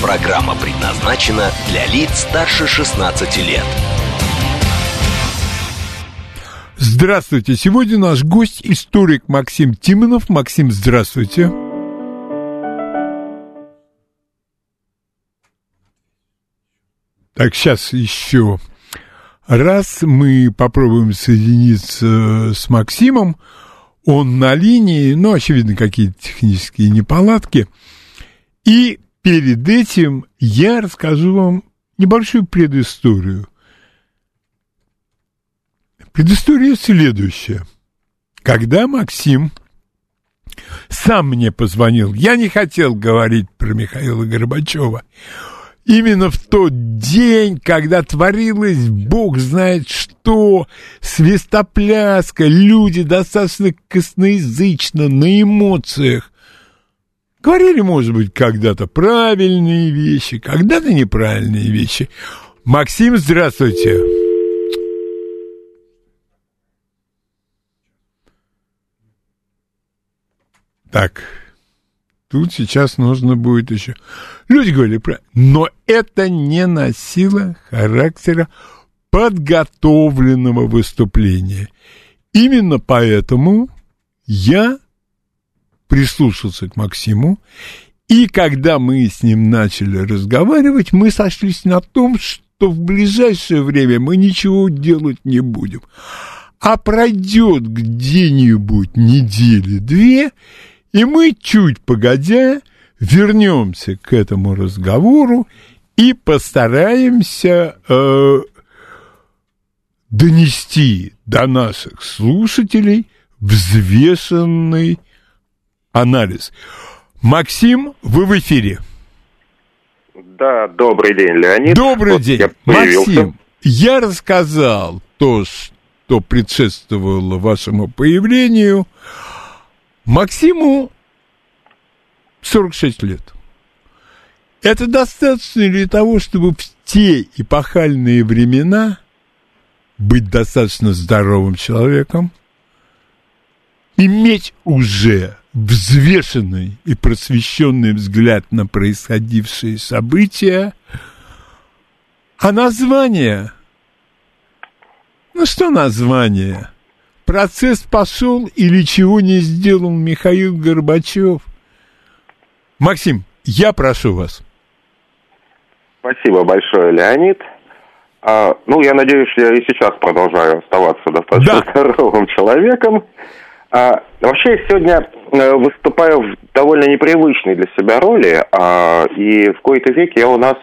Программа предназначена для лиц старше 16 лет. Здравствуйте! Сегодня наш гость — историк Максим Тимонов. Максим, здравствуйте. Так, сейчас еще раз мы попробуем соединиться с Максимом. Он на линии, но, очевидно, какие-то технические неполадки. И перед этим я расскажу вам небольшую предысторию. Предыстория следующая. Когда Максим сам мне позвонил, я не хотел говорить про Михаила Горбачёва, именно в тот день, когда творилось бог знает что, свистопляска, люди достаточно косноязычно, на эмоциях, говорили, может быть, когда-то правильные вещи, когда-то неправильные вещи. Максим, здравствуйте. Так, тут сейчас нужно будет еще. Люди говорили правильно, но это не носило характера подготовленного выступления. Именно поэтому я прислушался к Максиму, и когда мы с ним начали разговаривать, мы сошлись на том, что в ближайшее время мы ничего делать не будем. А пройдет где-нибудь недели-две, и мы, чуть погодя, вернемся к этому разговору и постараемся донести до наших слушателей взвешенный анализ. Максим, вы в эфире. Да, добрый день, Леонид. Добрый день. Я Максим, я рассказал то, что предшествовало вашему появлению. Максиму 46 лет. Это достаточно для того, чтобы в те эпохальные времена быть достаточно здоровым человеком, иметь уже взвешенный и просвещенный взгляд на происходившие события. А название? Ну что название? Процесс пошел или чего не сделал Михаил Горбачев? Максим, я прошу вас. Спасибо большое, Леонид. Ну, я надеюсь, я и сейчас продолжаю оставаться достаточно здоровым человеком. Вообще, сегодня выступаю в довольно непривычной для себя роли, и в кои-то веке я у нас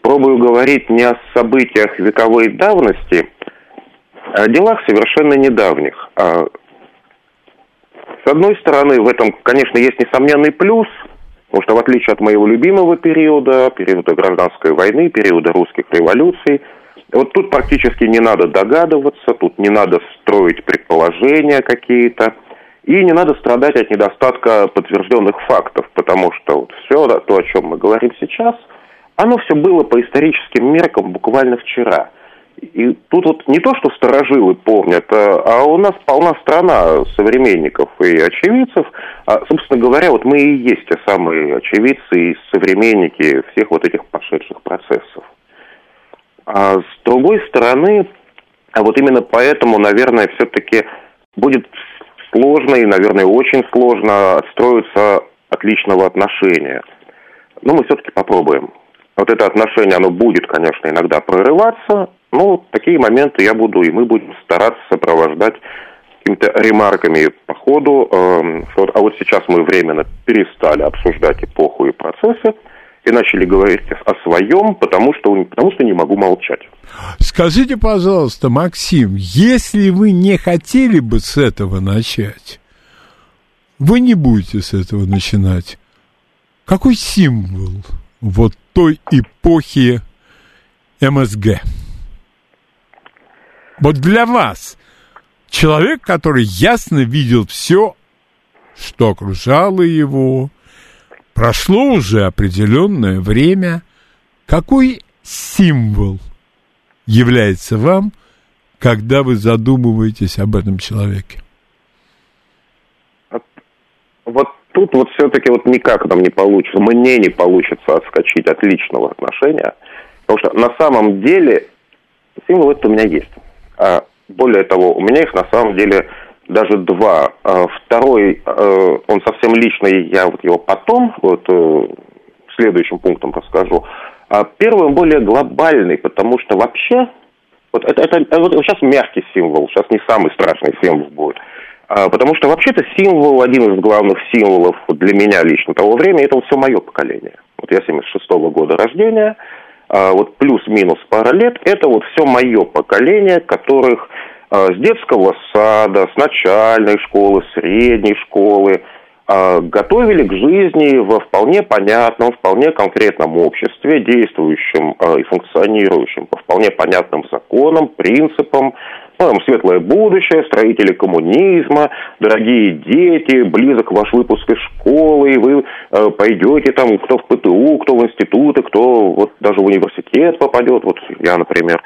пробую говорить не о событиях вековой давности, а о делах совершенно недавних. С одной стороны, в этом, конечно, есть несомненный плюс, потому что в отличие от моего любимого периода, периода гражданской войны, периода русских революций, вот тут практически не надо догадываться, тут не надо строить предположения какие-то, и не надо страдать от недостатка подтвержденных фактов, потому что вот все то, о чем мы говорим сейчас, оно все было по историческим меркам буквально вчера. И тут вот не то, что старожилы помнят, а у нас полна страна современников и очевидцев. Собственно говоря, вот мы и есть те самые очевидцы и современники всех вот этих прошедших процессов. А с другой стороны, вот именно поэтому, наверное, все-таки будет сложно и, наверное, очень сложно отстроиться от личного отношения. Но мы все-таки попробуем. Вот это отношение, оно будет, конечно, иногда прорываться, но такие моменты я буду, и мы будем стараться сопровождать какими-то ремарками по ходу. А вот сейчас мы временно перестали обсуждать эпоху и процессы, и начали говорить о своем, потому что не могу молчать. Скажите, пожалуйста, Максим, если вы не хотели бы с этого начать, вы не будете с этого начинать. Какой символ вот той эпохи МСГ. Вот для вас человек, который ясно видел все, что окружало его, прошло уже определенное время, какой символ является вам, когда вы задумываетесь об этом человеке? Вот тут вот все-таки вот никак нам не получится, мне не получится отскочить от личного отношения, потому что на самом деле символы это у меня есть. Более того, у меня их на самом деле даже два. Второй, он совсем личный, я вот его потом, вот следующим пунктом расскажу. А первый, он более глобальный, потому что вообще, вот это вот сейчас мягкий символ, сейчас не самый страшный символ будет. Потому что вообще-то символ, один из главных символов для меня лично того времени, это вот все мое поколение. Вот я 76-го года рождения, вот плюс-минус пара лет, это вот все мое поколение, которых с детского сада, с начальной школы, средней школы готовили к жизни во вполне понятном, вполне конкретном обществе, действующем и функционирующем по вполне понятным законам, принципам, светлое будущее, строители коммунизма, дорогие дети, близок ваш выпуск из школы, и вы пойдете там, кто в ПТУ, кто в институты, кто вот даже в университет попадет, вот я, например.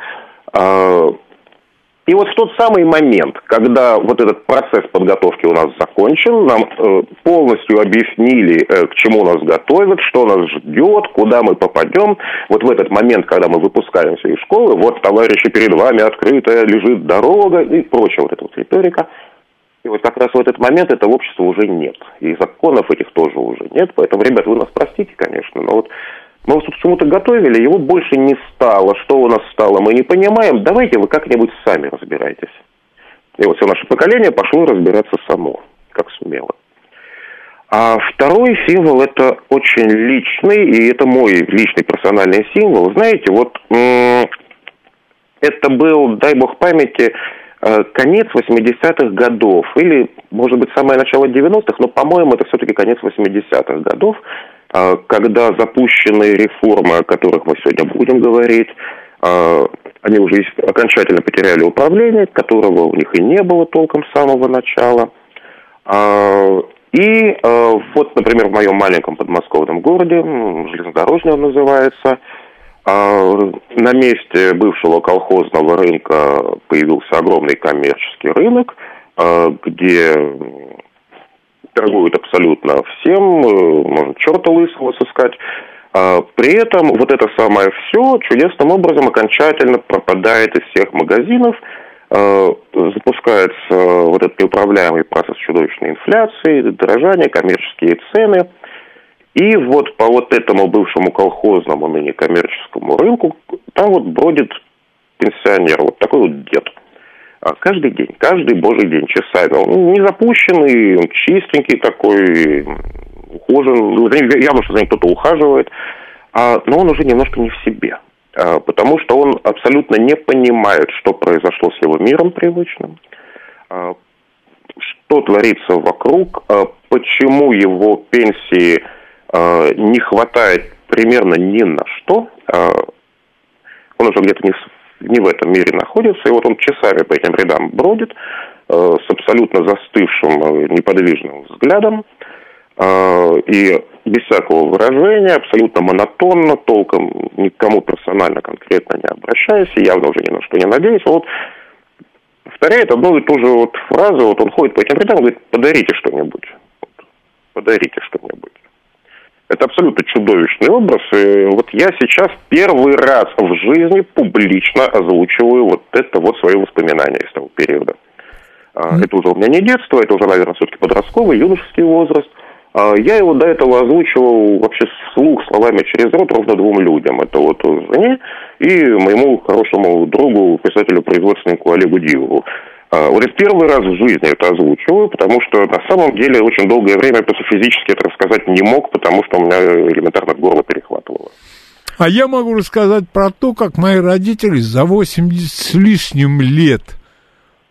И вот в тот самый момент, когда вот этот процесс подготовки у нас закончен, нам полностью объяснили, к чему нас готовят, что нас ждет, куда мы попадем. Вот в этот момент, когда мы выпускаемся из школы, вот, товарищи, перед вами открытая лежит дорога и прочая вот эта вот риторика. И вот как раз в этот момент этого общества уже нет. И законов этих тоже уже нет. Поэтому, ребят, вы нас простите, конечно, но вот... Мы вас тут к чему-то готовили, его больше не стало. Что у нас стало, мы не понимаем. Давайте вы как-нибудь сами разбирайтесь. И вот все наше поколение пошло разбираться само, как сумело. А второй символ, это очень личный, и это мой личный персональный символ. Знаете, вот это был, дай бог памяти, конец 80-х годов. Или, может быть, самое начало 90-х, но, по-моему, это все-таки конец 80-х годов, когда запущенные реформы, о которых мы сегодня будем говорить, они уже окончательно потеряли управление, которого у них и не было толком с самого начала. И вот, например, в моем маленьком подмосковном городе, Железнодорожный он называется, на месте бывшего колхозного рынка появился огромный коммерческий рынок, где... торгуют абсолютно всем, можно черта лысого сыскать. При этом вот это самое все чудесным образом окончательно пропадает из всех магазинов, запускается вот этот неуправляемый процесс чудовищной инфляции, дорожания, коммерческие цены. И вот по вот этому бывшему колхозному ныне коммерческому рынку там вот бродит пенсионер, вот такой вот дед. Каждый день, каждый божий день, часами. Он не запущенный, он чистенький такой, ухожен. Явно, что за ним кто-то ухаживает. Но он уже немножко не в себе. Потому что он абсолютно не понимает, что произошло с его миром привычным. Что творится вокруг. Почему его пенсии не хватает примерно ни на что. Он уже где-то не в этом мире находится, и вот он часами по этим рядам бродит, с абсолютно застывшим неподвижным взглядом, и без всякого выражения, абсолютно монотонно, толком никому персонально конкретно не обращаясь, и явно уже ни на что не надеясь, вот повторяет одну и ту же вот фразу, вот он ходит по этим рядам и говорит: подарите что-нибудь, подарите что-нибудь. Это абсолютно чудовищный образ, и вот я сейчас первый раз в жизни публично озвучиваю вот это вот свои воспоминания из того периода. Это уже у меня не детство, это уже, наверное, все-таки подростковый, юношеский возраст. Я его до этого озвучивал вообще вслух, словами через рот, ровно двум людям. Это вот жене и моему хорошему другу, писателю-производственнику Олегу Дивову. Вот я первый раз в жизни это озвучиваю, потому что на самом деле очень долгое время просто физически это рассказать не мог, потому что у меня элементарно горло перехватывало. А я могу рассказать про то, как мои родители за 80 с лишним лет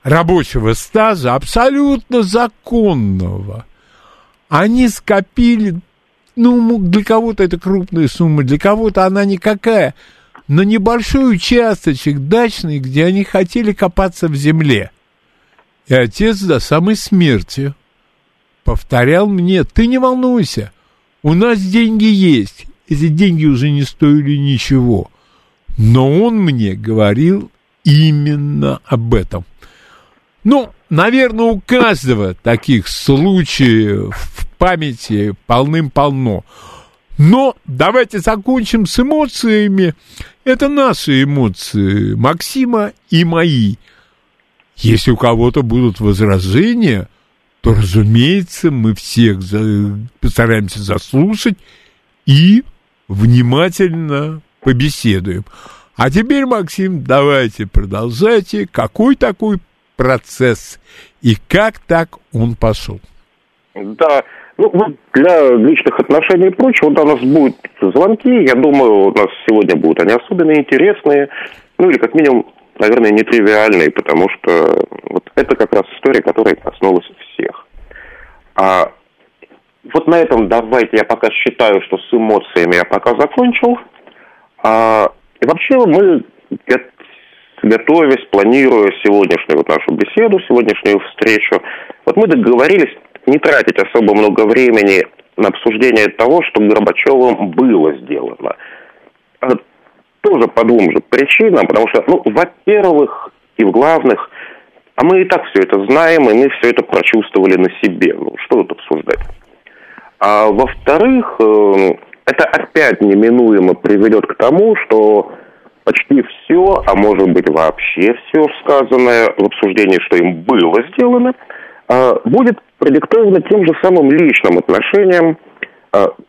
рабочего стажа, абсолютно законного, они скопили, ну, для кого-то это крупная сумма, для кого-то она никакая, на небольшой участочек дачный, где они хотели копаться в земле. И отец до самой смерти повторял мне: ты не волнуйся, у нас деньги есть. Эти деньги уже не стоили ничего. Но он мне говорил именно об этом. Ну, наверное, у каждого таких случаев в памяти полным-полно. Но давайте закончим с эмоциями. Это наши эмоции, Максима и мои. Если у кого-то будут возражения, то, разумеется, мы всех постараемся заслушать и внимательно побеседуем. А теперь, Максим, давайте продолжайте. Какой такой процесс и как так он пошел? Да, ну вот для личных отношений и прочего, да, у нас будут звонки. Я думаю, у нас сегодня будут они особенно интересные, ну или как минимум, наверное, нетривиальные, потому что вот это как раз история, которая коснулась всех. А вот на этом давайте я пока считаю, что с эмоциями я пока закончил. И вообще мы, готовясь, планируя сегодняшнюю вот нашу беседу, сегодняшнюю встречу, вот мы договорились не тратить особо много времени на обсуждение того, что Горбачевым было сделано. Тоже по двум же причинам, потому что, ну, во-первых, и в главных, а мы и так все это знаем, и мы все это прочувствовали на себе. Ну, что тут обсуждать? А во-вторых, это опять неминуемо приведет к тому, что почти все, а может быть вообще все сказанное в обсуждении, что им было сделано, будет продиктовано тем же самым личным отношением,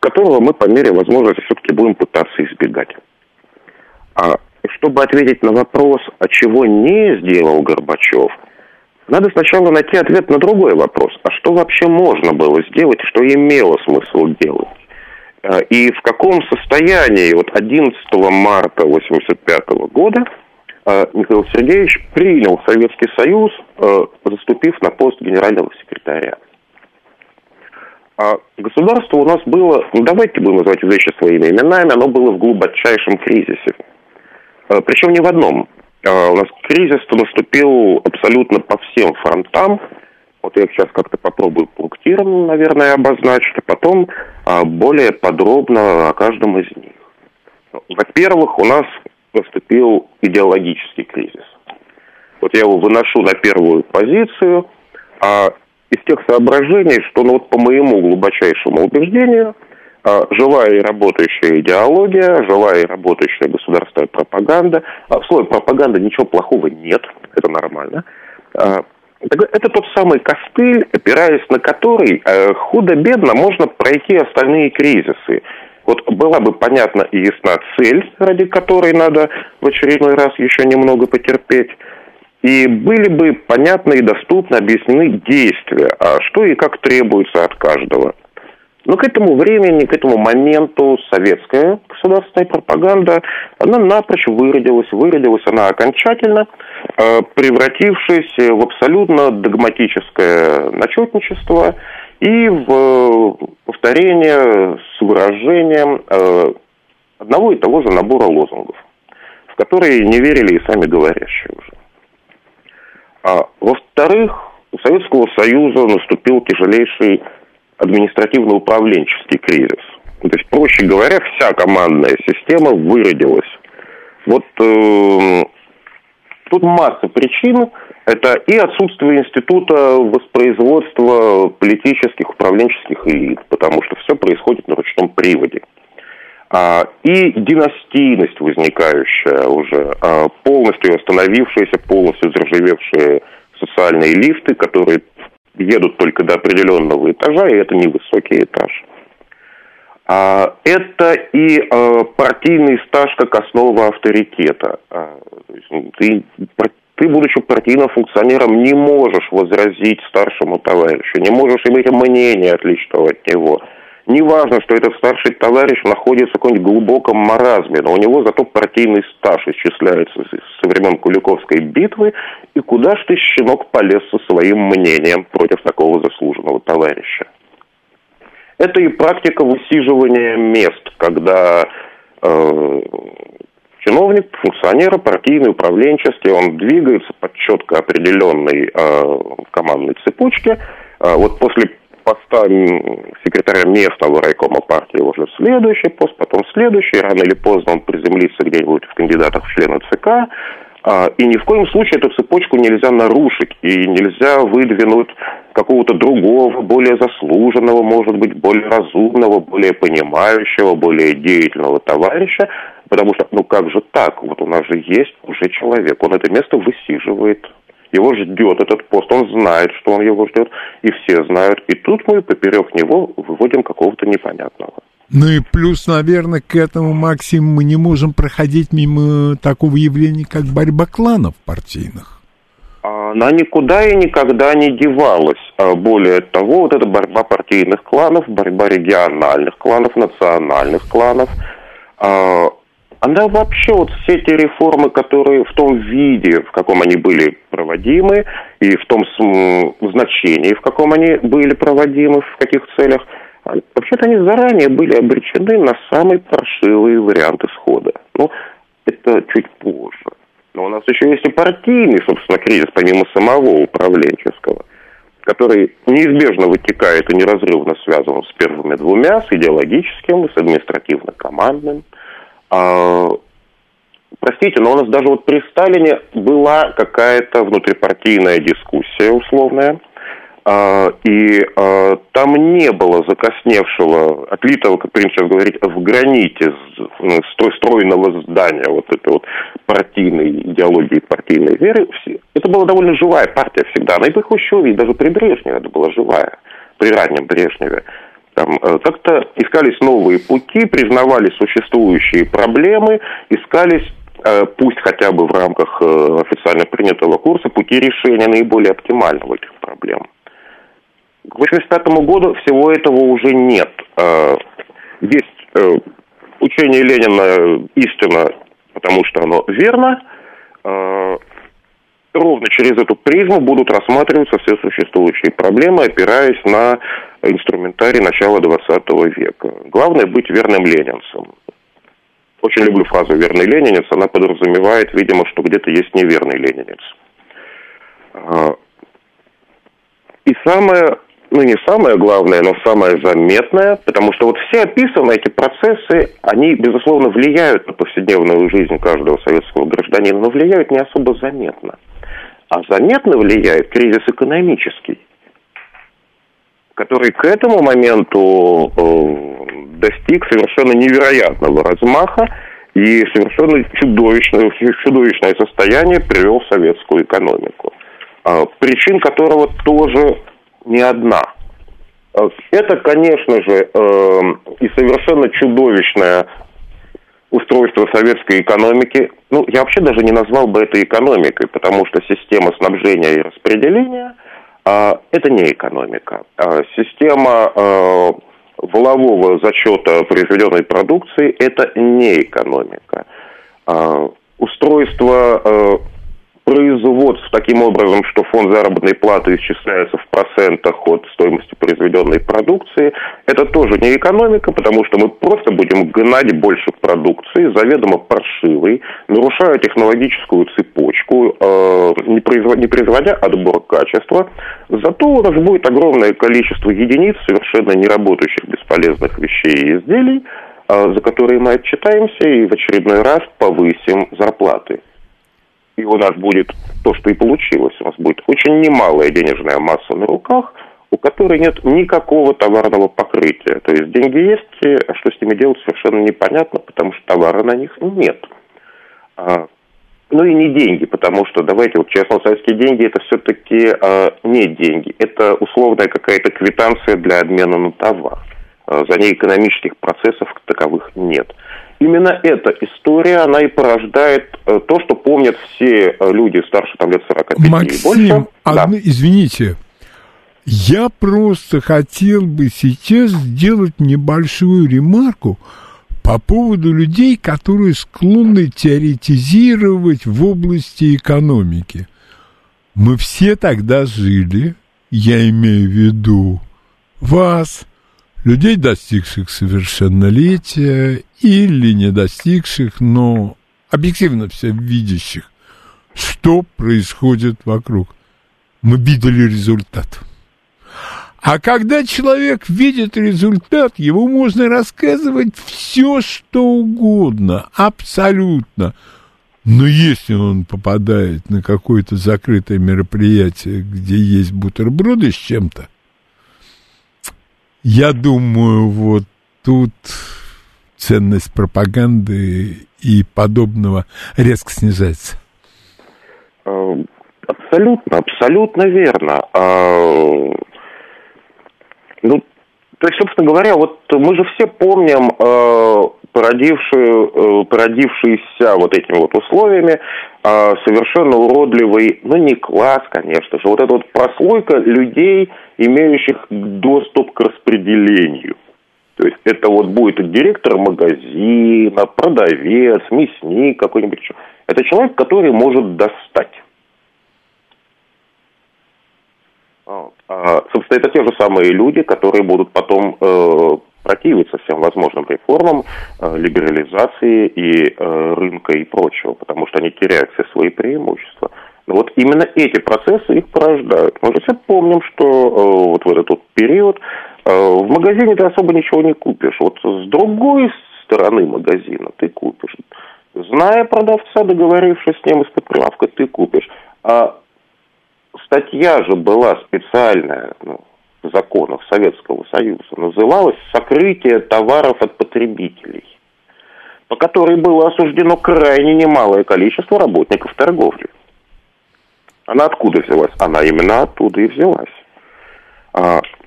которого мы по мере возможности все-таки будем пытаться избегать. Чтобы ответить на вопрос, а чего не сделал Горбачев, надо сначала найти ответ на другой вопрос. А что вообще можно было сделать, что имело смысл делать? И в каком состоянии вот 11 марта 1985 года Михаил Сергеевич принял Советский Союз, заступив на пост генерального секретаря? Государство у нас было, ну давайте будем называть вещи своими именами, оно было в глубочайшем кризисе. Причем не в одном. У нас кризис-то наступил абсолютно по всем фронтам. Вот я сейчас как-то попробую пунктиром, наверное, обозначить, а потом более подробно о каждом из них. Во-первых, у нас наступил идеологический кризис. Вот я его выношу на первую позицию из тех соображений, что, ну, вот по моему глубочайшему убеждению, живая и работающая идеология, живая и работающая государственная пропаганда. В слове пропаганда ничего плохого нет, это нормально. Это тот самый костыль, опираясь на который худо-бедно можно пройти остальные кризисы. Вот была бы понятна и ясна цель, ради которой надо в очередной раз еще немного потерпеть, и были бы понятны и доступно объяснены действия, что и как требуется от каждого. Но к этому времени, к этому моменту советская государственная пропаганда, она напрочь выродилась она окончательно, превратившись в абсолютно догматическое начетничество и в повторение с выражением одного и того же набора лозунгов, в которые не верили и сами говорящие уже. Во-вторых, у Советского Союза наступил тяжелейший административно-управленческий кризис. То есть, проще говоря, вся командная система выродилась. Вот тут масса причин. Это и отсутствие института воспроизводства политических, управленческих элит, потому что все происходит на ручном приводе. И династийность возникающая уже, полностью остановившаяся, полностью заржавевшие социальные лифты, которые едут только до определенного этажа, и это невысокий этаж. Это и партийный стаж как основа авторитета. Ты, будучи партийным функционером, не можешь возразить старшему товарищу, не можешь иметь мнения отличного от него. Неважно, что этот старший товарищ находится в каком-нибудь глубоком маразме, но у него зато партийный стаж исчисляется со времен Куликовской битвы, и куда ж ты, щенок, полез со своим мнением против такого заслуженного товарища. Это и практика высиживания мест, когда чиновник, функционер, партийный, управленческий, он двигается под четко определенной командной цепочке. Вот после поста секретаря местного райкома партии уже следующий пост, потом следующий, рано или поздно он приземлится где-нибудь в кандидатах в члены ЦК. И ни в коем случае эту цепочку нельзя нарушить, и нельзя выдвинуть какого-то другого, более заслуженного, может быть, более разумного, более понимающего, более деятельного товарища, потому что, ну как же так, вот у нас же есть уже человек, он это место высиживает, его ждет этот пост, он знает, что он его ждет, и все знают, и тут мы поперек него выводим какого-то непонятного. Ну и плюс, наверное, к этому, Максим, мы не можем проходить мимо такого явления, как борьба кланов партийных. Она никуда и никогда не девалась. Более того, вот эта борьба партийных кланов, борьба региональных кланов, национальных кланов, она вообще, вот все те реформы, которые в том виде, в каком они были проводимы, и в том значении, в каком они были проводимы, в каких целях, вообще-то они заранее были обречены на самый паршивый вариант исхода. Ну, это чуть позже. Но у нас еще есть и партийный, собственно, кризис, помимо самого управленческого, который неизбежно вытекает и неразрывно связан с первыми двумя, с идеологическим и с административно-командным. Простите, но у нас даже вот при Сталине была какая-то внутрипартийная дискуссия условная, и там не было закосневшего, отлитого, как принято сейчас говорить, в граните стройного здания вот этой вот партийной идеологии, партийной веры. Это была довольно живая партия всегда. Она и при Хрущеве, и даже при Брежневе это была живая, при раннем Брежневе. Там как-то искались новые пути, признавались существующие проблемы, искались, пусть хотя бы в рамках официально принятого курса, пути решения наиболее оптимального этих проблем. К 1985 году всего этого уже нет. Есть учение Ленина истина, потому что оно верно. Ровно через эту призму будут рассматриваться все существующие проблемы, опираясь на инструментарий начала 20 века. Главное быть верным ленинцем. Очень люблю фразу «верный ленинец». Она подразумевает, видимо, что где-то есть неверный ленинец. И самое, ну не самое главное, но самое заметное, потому что вот все описанные эти процессы, они, безусловно, влияют на повседневную жизнь каждого советского гражданина, но влияют не особо заметно. А заметно влияет кризис экономический, который к этому моменту достиг совершенно невероятного размаха и совершенно чудовищное состояние привел советскую экономику, причин которого тоже не одна. Это, конечно же, и совершенно чудовищное устройство советской экономики. Ну, я вообще даже не назвал бы это экономикой, потому что система снабжения и распределения – это не экономика. Система валового зачета произведенной продукции – это не экономика. Устройство производств таким образом, что фонд заработной платы исчисляется в процентах от стоимости произведенной продукции, это тоже не экономика, потому что мы просто будем гнать больше продукции, заведомо паршивой, нарушая технологическую цепочку, не производя отбор качества. Зато у нас будет огромное количество единиц, совершенно неработающих, бесполезных вещей и изделий, за которые мы отчитаемся и в очередной раз повысим зарплаты. И у нас будет то, что и получилось. У нас будет очень немалая денежная масса на руках, у которой нет никакого товарного покрытия. То есть деньги есть, а что с ними делать, совершенно непонятно, потому что товара на них нет. Ну и не деньги, потому что, давайте, вот честно, советские деньги – это все-таки не деньги. Это условная какая-то квитанция для обмена на товар. За ней экономических процессов таковых нет. Именно эта история, она и порождает то, что помнят все люди старше там, лет 45 и больше. Максим, извините, я просто хотел бы сейчас сделать небольшую ремарку по поводу людей, которые склонны теоретизировать в области экономики. Мы все тогда жили, я имею в виду вас, людей, достигших совершеннолетия или не достигших, но объективно все видящих, что происходит вокруг. Мы видели результат. А когда человек видит результат, его можно рассказывать все, что угодно, абсолютно. Но если он попадает на какое-то закрытое мероприятие, где есть бутерброды с чем-то, я думаю, вот тут ценность пропаганды и подобного резко снижается. Абсолютно, абсолютно верно. Ну, то есть, собственно говоря, вот мы же все помним породившиеся вот этими вот условиями совершенно уродливый, ну не класс, конечно же, вот эта вот прослойка людей, имеющих доступ к распределению. То есть это вот будет директор магазина, продавец, мясник какой-нибудь. Это человек, который может достать. Собственно, это те же самые люди, которые будут потом противиться всем возможным реформам, либерализации и рынка и прочего, потому что они теряют все свои преимущества. Но вот именно эти процессы их порождают. Мы же все помним, что вот в этот вот период в магазине ты особо ничего не купишь. Вот с другой стороны магазина ты купишь. Зная продавца, договорившись с ним из-под прилавка, ты купишь. А статья же была специальная, ну, в законах Советского Союза, называлась «Сокрытие товаров от потребителей», по которой было осуждено крайне немалое количество работников торговли. Она откуда взялась? Она именно оттуда и взялась.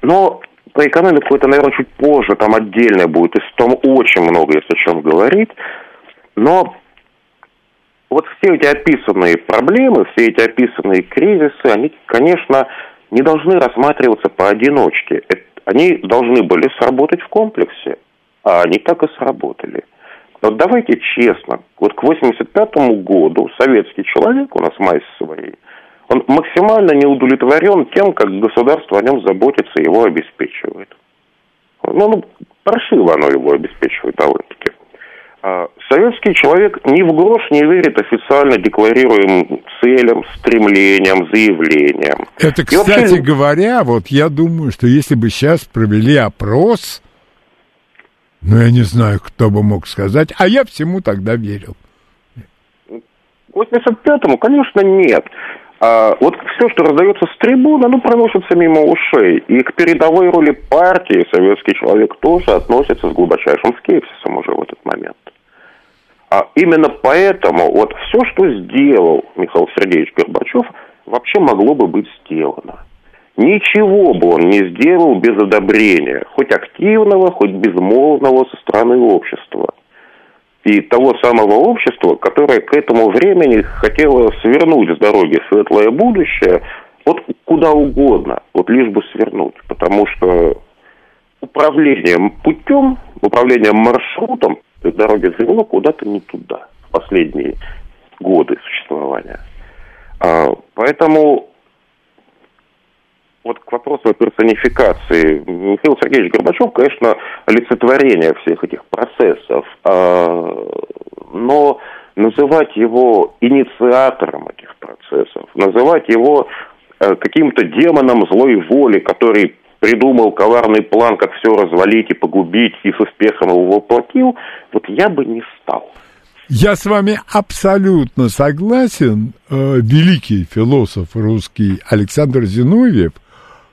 Но про экономику это, наверное, чуть позже, там отдельно будет, там очень много есть о чем говорить, но... Вот все эти описанные проблемы, все эти описанные кризисы, они, конечно, не должны рассматриваться поодиночке. Они должны были сработать в комплексе, а они так и сработали. Но давайте честно, вот к 1985 году советский человек, у нас масса своей, он максимально не удовлетворен тем, как государство о нем заботится и его обеспечивает. Ну, паршиво оно его обеспечивает довольно-таки. Советский человек ни в грош не верит официально декларируемым целям, стремлениям, заявлениям. Это, кстати вообще... говоря, вот я думаю, что если бы сейчас провели опрос, ну, я не знаю, кто бы мог сказать, а я всему тогда верил. К 85-му, конечно, нет. Вот все, что раздается с трибуны, оно проносится мимо ушей. И к передовой роли партии советский человек тоже относится с глубочайшим скепсисом уже в этот момент. А именно поэтому вот все, что сделал Михаил Сергеевич Горбачев, вообще могло бы быть сделано. Ничего бы он не сделал без одобрения, хоть активного, хоть безмолвного со стороны общества. И того самого общества, которое к этому времени хотело свернуть с дороги в светлое будущее, вот куда угодно, вот лишь бы свернуть. Потому что управлением путем, управлением маршрутом дороги завело куда-то не туда в последние годы существования. Поэтому вот к вопросу о персонификации. Михаил Сергеевич Горбачев, конечно, олицетворение всех этих процессов, но называть его инициатором этих процессов, называть его каким-то демоном злой воли, который придумал коварный план, как все развалить и погубить, и с успехом его воплотил, вот я бы не стал. Я с вами абсолютно согласен. Великий философ русский Александр Зиновьев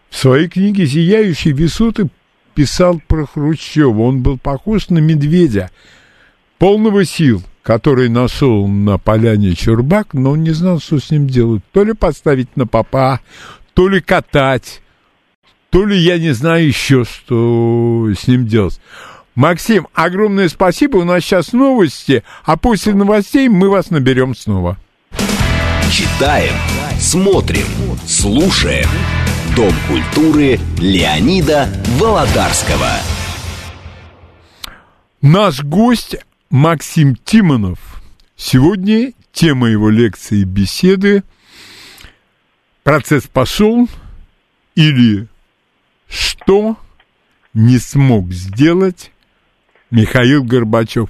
в своей книге «Зияющие высоты» писал про Хрущева. Он был похож на медведя, полного сил, который нашел на поляне чурбак, но он не знал, что с ним делать. То ли поставить на попа, то ли катать, то ли я не знаю еще, что с ним делать. Максим, огромное спасибо. У нас сейчас новости, а после новостей мы вас наберем снова. Читаем, смотрим, слушаем. Дом культуры Леонида Володарского. Наш гость Максим Тимонов. Сегодня тема его лекции и беседы «Процесс пошел» или «Что не смог сделать Михаил Горбачев».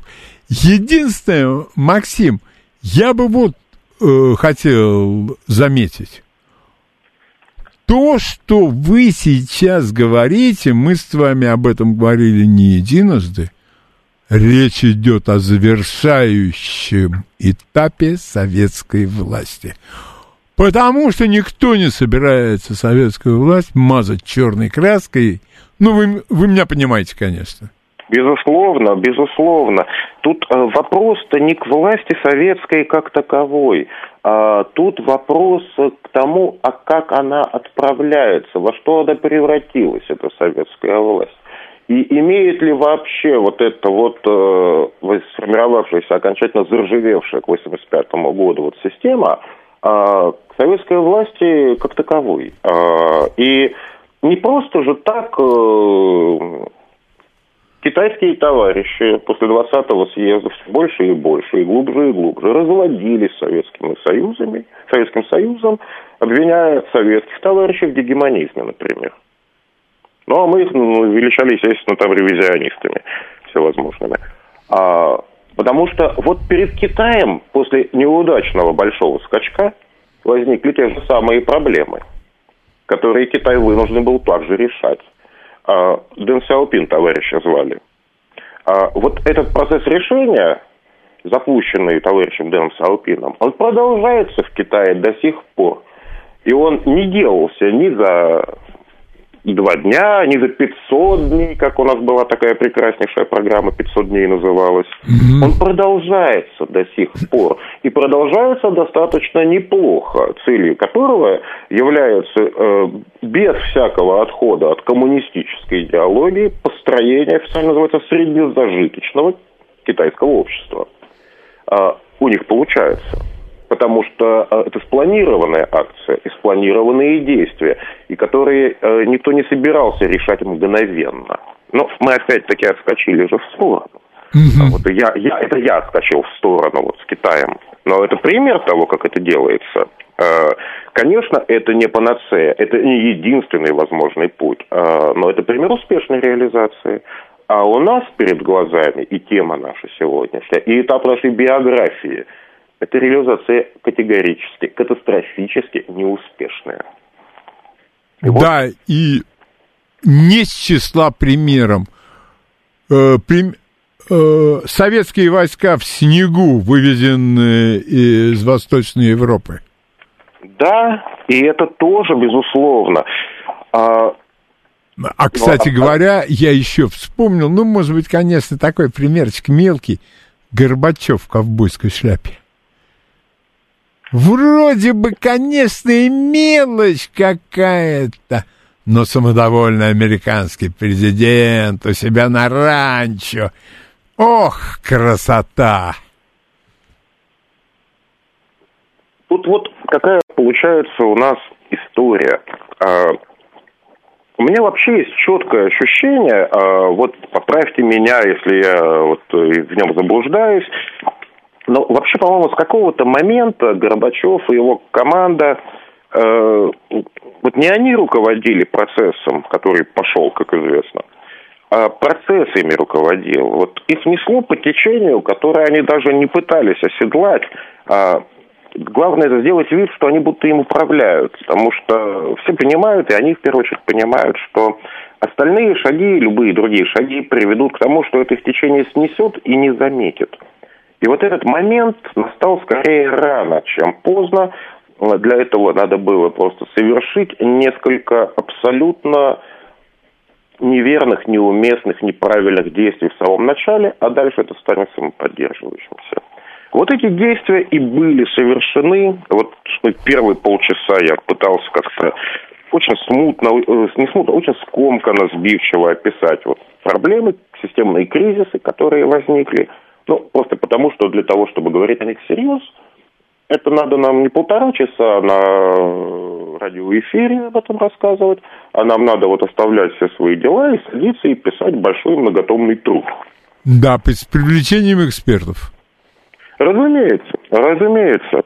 Единственное, Максим, Я бы вот хотел заметить. То, что вы сейчас говорите, мы с вами об этом говорили не единожды, речь идет о завершающем этапе советской власти. Потому что никто не собирается советскую власть мазать черной краской. Ну, вы меня понимаете, конечно. Безусловно, безусловно. Тут вопрос-то не к власти советской как таковой. Тут вопрос к тому, а как она отправляется, во что она превратилась, эта советская власть. И имеет ли вообще вот это вот сформировавшаяся, окончательно заржавевшая к 1985 году вот система к советской власти как таковой. И не просто же так... Китайские товарищи после 20-го съезда все больше и больше, и глубже разводились Советским Союзом, обвиняя советских товарищей в гегемонизме, например. Ну, а мы их величали, естественно, там ревизионистами всевозможными. Потому что вот перед Китаем после неудачного большого скачка возникли те же самые проблемы, которые Китай вынужден был также решать. Дэн Сяопин товарища звали. Вот этот процесс решения, запущенный товарищем Дэном Сяопином, он продолжается в Китае до сих пор. И он не делался ни за 2 дня, ни за 500 дней, как у нас была такая прекраснейшая программа, 500 дней называлась. Он продолжается до сих пор. И продолжается достаточно неплохо, целью которого являются без всякого отхода от коммунистической идеологии построение, официально называется, среднезажиточного китайского общества. У них получается. Потому что это спланированная акция и спланированные действия, и которые никто не собирался решать мгновенно. Но мы опять-таки отскочили же в сторону. Вот я отскочил в сторону вот, с Китаем. Но это пример того, как это делается. Конечно, это не панацея, это не единственный возможный путь, но это пример успешной реализации. А у нас перед глазами и тема наша сегодняшняя, и этап нашей биографии – эта реализация категорически, катастрофически неуспешная. И вот... Да, и не с числа примером. Советские войска в снегу, вывезенные из Восточной Европы. Да, и это тоже, безусловно. Кстати говоря, я еще вспомнил, ну, может быть, конечно, такой примерчик мелкий, Горбачёв в ковбойской шляпе. Вроде бы, конечно, и мелочь какая-то, но самодовольный американский президент у себя на ранчо. Ох, красота! Тут вот какая получается у нас история. У меня вообще есть четкое ощущение, вот поправьте меня, если я вот в нем заблуждаюсь, но вообще, по-моему, с какого-то момента Горбачев и его команда, вот не они руководили процессом, который пошел, как известно, а процесс ими руководил. Вот их несло по течению, которое они даже не пытались оседлать. Главное это сделать вид, что они будто им управляют, потому что все понимают, и они в первую очередь понимают, что остальные шаги, любые другие шаги приведут к тому, что это их течение снесет и не заметит. И вот этот момент настал скорее рано, чем поздно. Для этого надо было просто совершить несколько абсолютно неверных, неуместных, неправильных действий в самом начале, а дальше это станет самоподдерживающимся. Вот эти действия и были совершены. Вот первые полчаса я пытался как-то очень смутно, не смутно, очень скомканно, сбивчиво описать вот проблемы, системные кризисы, которые возникли. Ну, просто потому, что для того, чтобы говорить о них всерьез, это надо нам не 1,5 часа на радиоэфире об этом рассказывать, а нам надо вот оставлять все свои дела и садиться и писать большой многотомный труд. Да, с привлечением экспертов. Разумеется.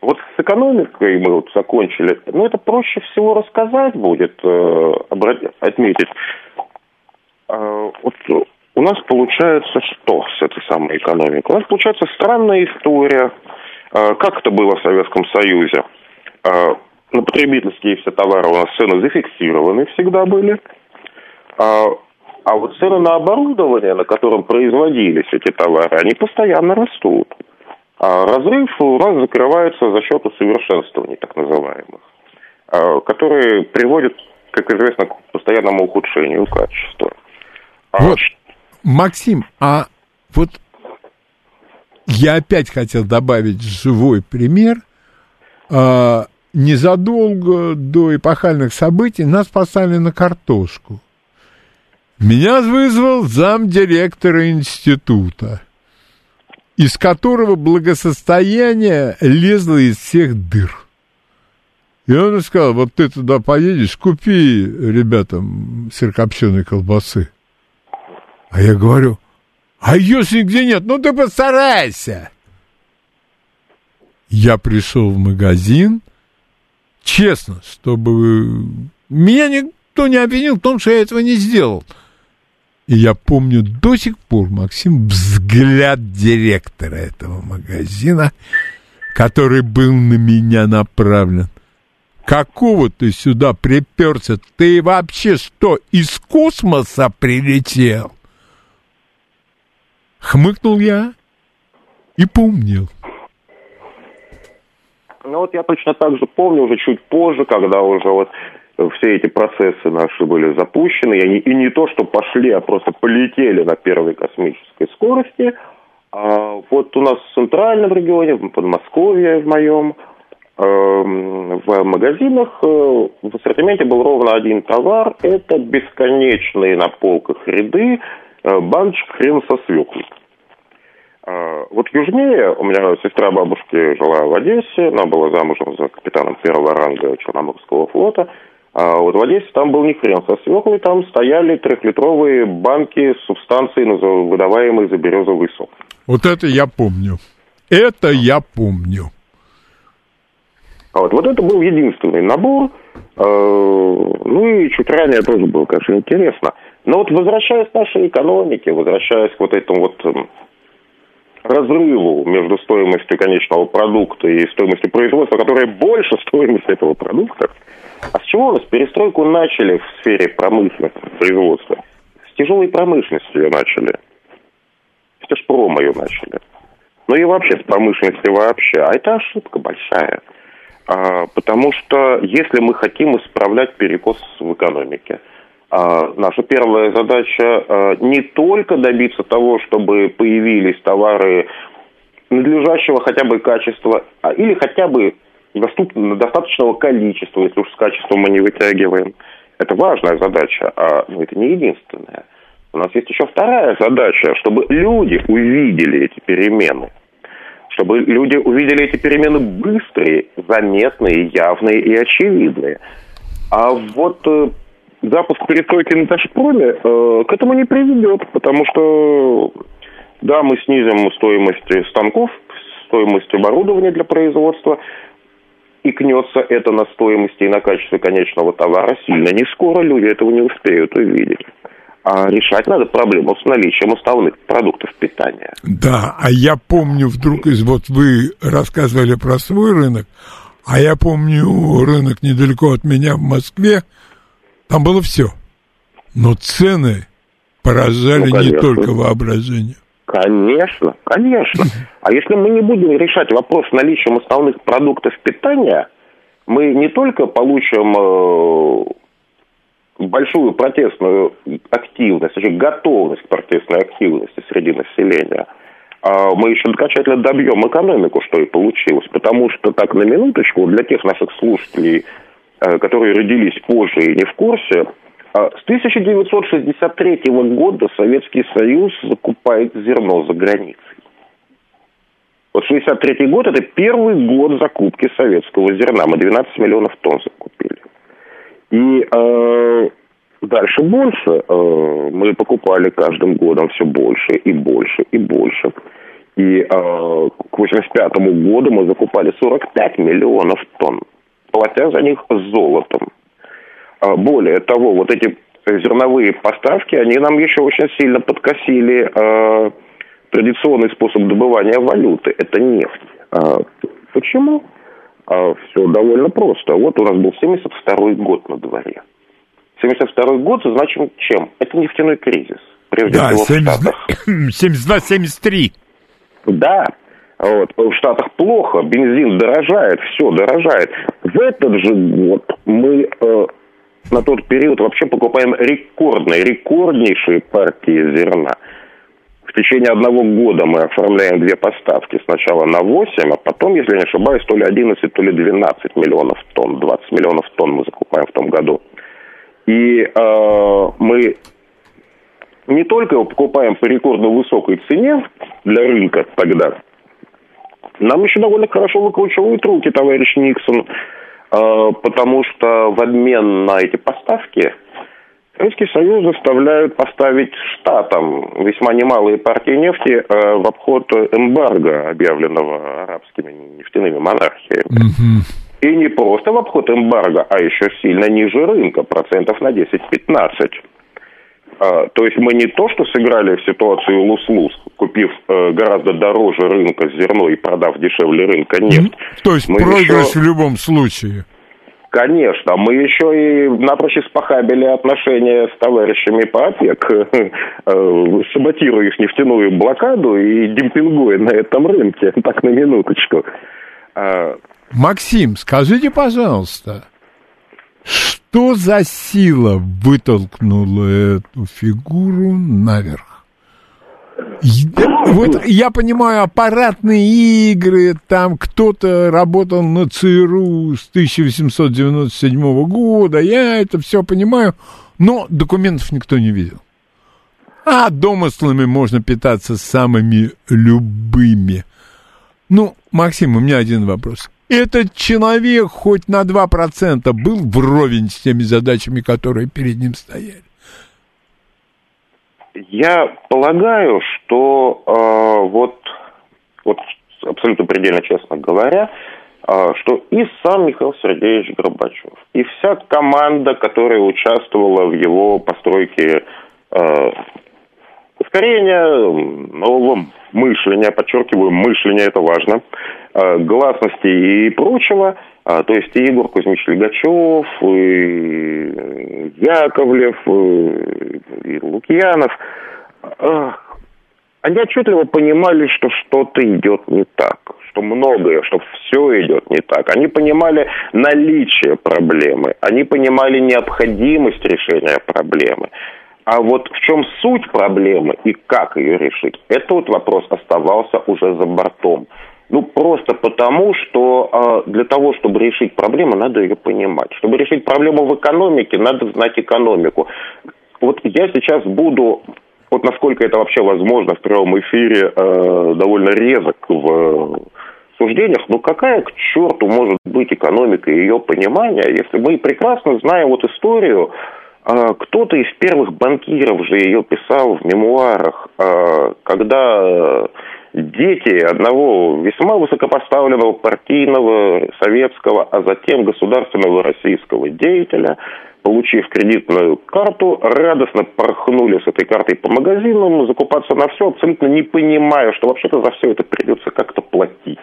Вот с экономикой мы вот закончили. Ну, это проще всего рассказать будет, отметить. Вот... у нас получается что с этой самой экономикой? У нас получается странная история, как это было в Советском Союзе. На потребительские все товары у нас цены зафиксированы всегда были, а вот цены на оборудование, на котором производились эти товары, они постоянно растут. А разрыв у нас закрывается за счет усовершенствований, так называемых, которые приводят, как известно, к постоянному ухудшению качества. Вот, Максим, а вот я опять хотел добавить живой пример. Незадолго до эпохальных событий нас поставили на картошку. Меня вызвал замдиректора института, из которого благосостояние лезло из всех дыр. И он сказал: вот ты туда поедешь, купи ребятам сырокопченой колбасы. А я говорю: а ее нигде нет, ну ты постарайся. Я пришел в магазин, честно, чтобы... Меня никто не обвинил в том, что я этого не сделал. И я помню до сих пор, Максим, взгляд директора этого магазина, который был на меня направлен. Какого ты сюда приперся? Ты вообще что, из космоса прилетел? Хмыкнул я и поумнел. Ну вот я точно так же помню уже чуть позже, когда уже вот... Все эти процессы наши были запущены, и не то, что пошли, а просто полетели на первой космической скорости. А вот у нас в центральном регионе, в Подмосковье, в моем, в магазинах в ассортименте был ровно один товар. Это бесконечные на полках ряды баночек хрена со свеклой. Вот южнее, у меня сестра бабушки жила в Одессе, она была замужем за капитаном первого ранга Черноморского флота. А вот в Одессе там был не хрен со свеклой, там стояли 3-литровые банки субстанции, выдаваемой за березовый сок. Вот это я помню. Это я помню. А вот это был единственный набор. Ну и чуть ранее тоже было, конечно, интересно. Но вот возвращаясь к нашей экономике, возвращаясь к вот этому вот разрыву между стоимостью конечного продукта и стоимостью производства, которая больше стоимости этого продукта. А с чего у нас перестройку начали в сфере промышленного производства? С тяжелой промышленностью ее начали. С тяжпрома ее начали. Ну и вообще с промышленностью вообще. А это ошибка большая. Потому что если мы хотим исправлять перекос в экономике, наша первая задача не только добиться того, чтобы появились товары надлежащего хотя бы качества, или хотя бы достаточного количества, если уж с качеством мы не вытягиваем. Это важная задача, но это не единственная. У нас есть еще вторая задача, чтобы люди увидели эти перемены. Чтобы люди увидели эти перемены быстрые, заметные, явные и очевидные. А вот... запуск перестройки на ташпроме к этому не приведет, потому что, да, мы снизим стоимость станков, стоимость оборудования для производства, и кнется это на стоимости и на качестве конечного товара сильно не скоро, люди этого не успеют увидеть. А решать надо проблему с наличием основных продуктов питания. Да, а я помню вдруг, вот вы рассказывали про свой рынок, а я помню рынок недалеко от меня в Москве. Там было все, но цены поражали не только воображение. Конечно, конечно. А если мы не будем решать вопрос с наличием основных продуктов питания, мы не только получим большую протестную активность, еще готовность к протестной активности среди населения, мы еще окончательно добьем экономику, что и получилось. Потому что, так, на минуточку, для тех наших слушателей, которые родились позже и не в курсе, с 1963 года Советский Союз закупает зерно за границей. Вот 1963 год – это первый год закупки советского зерна. Мы 12 миллионов тонн закупили. И дальше больше. Мы покупали каждым годом все больше и больше и больше. И к 1985 году мы закупали 45 миллионов тонн, платя за них золотом. Более того, вот эти зерновые поставки, они нам еще очень сильно подкосили традиционный способ добывания валюты. Это нефть. Почему? Все довольно просто. Вот у нас был 72-й год на дворе. 72-й год значим чем? Это нефтяной кризис. Прежде всего в Штатах. 72-73. Да. Вот. В Штатах плохо, бензин дорожает, все дорожает. В этот же год мы на тот период вообще покупаем рекорднейшие партии зерна. В течение одного года мы оформляем две поставки. Сначала на 8, а потом, если я не ошибаюсь, то ли 11, то ли 12 миллионов тонн. 20 миллионов тонн мы закупаем в том году. И мы не только его покупаем по рекордно высокой цене для рынка тогда, нам еще довольно хорошо выкручивают руки, товарищ Никсон, потому что в обмен на эти поставки Советский Союз заставляют поставить Штатам весьма немалые партии нефти в обход эмбарго, объявленного арабскими нефтяными монархиями. Mm-hmm. И не просто в обход эмбарго, а еще сильно ниже рынка, процентов на 10-15. То есть мы не то, что сыграли в ситуацию лус-лус, купив гораздо дороже рынка зерно и продав дешевле рынка нефть. То есть мы проигрыш еще... в любом случае. Конечно, мы еще и напрочь испохабили отношения с товарищами по ОПЕК, саботируя их нефтяную блокаду и демпингуя на этом рынке, так на минуточку. Максим, скажите, пожалуйста, что за сила вытолкнула эту фигуру наверх? Вот я понимаю, аппаратные игры, там кто-то работал на ЦРУ с 1897 года, я это все понимаю, но документов никто не видел. А домыслами можно питаться самыми любыми. Ну, Максим, у меня один вопрос. Этот человек хоть на 2% был вровень с теми задачами, которые перед ним стояли? Я полагаю, что вот абсолютно предельно честно говоря, что и сам Михаил Сергеевич Горбачев, и вся команда, которая участвовала в его постройке ускорения нового мышления, подчеркиваю, мышления, это важно, гласности и прочего, то есть и Егор Кузьмич Лигачев, и Яковлев, и Лукьянов, они отчетливо понимали, что что-то идет не так, что многое, что все идет не так. Они понимали наличие проблемы, они понимали необходимость решения проблемы. А вот в чем суть проблемы и как ее решить, этот вот вопрос оставался уже за бортом. Ну, просто потому, что для того, чтобы решить проблему, надо ее понимать. Чтобы решить проблему в экономике, надо знать экономику. Вот я сейчас буду, вот насколько это вообще возможно, в прямом эфире довольно резок в суждениях. Ну, какая к черту может быть экономика и ее понимание, если мы прекрасно знаем вот историю, кто-то из первых банкиров же ее писал в мемуарах, когда... Дети одного весьма высокопоставленного партийного, советского, а затем государственного российского деятеля, получив кредитную карту, радостно порхнули с этой картой по магазинам, закупаться на все, абсолютно не понимая, что вообще-то за все это придется как-то платить.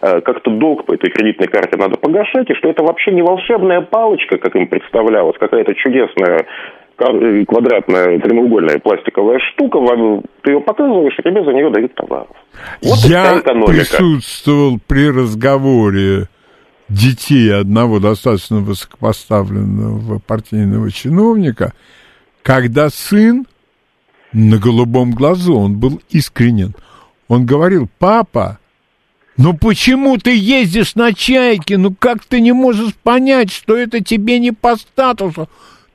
Как-то долг по этой кредитной карте надо погашать, и что это вообще не волшебная палочка, как им представлялось, какая-то чудесная квадратная, треугольная пластиковая штука, ты ее показываешь, и тебе за нее дают товар. Вот я присутствовал при разговоре детей одного достаточно высокопоставленного партийного чиновника, когда сын на голубом глазу, он был искренен, он говорил: папа, ну почему ты ездишь на «Чайке», ну как ты не можешь понять, что это тебе не по статусу?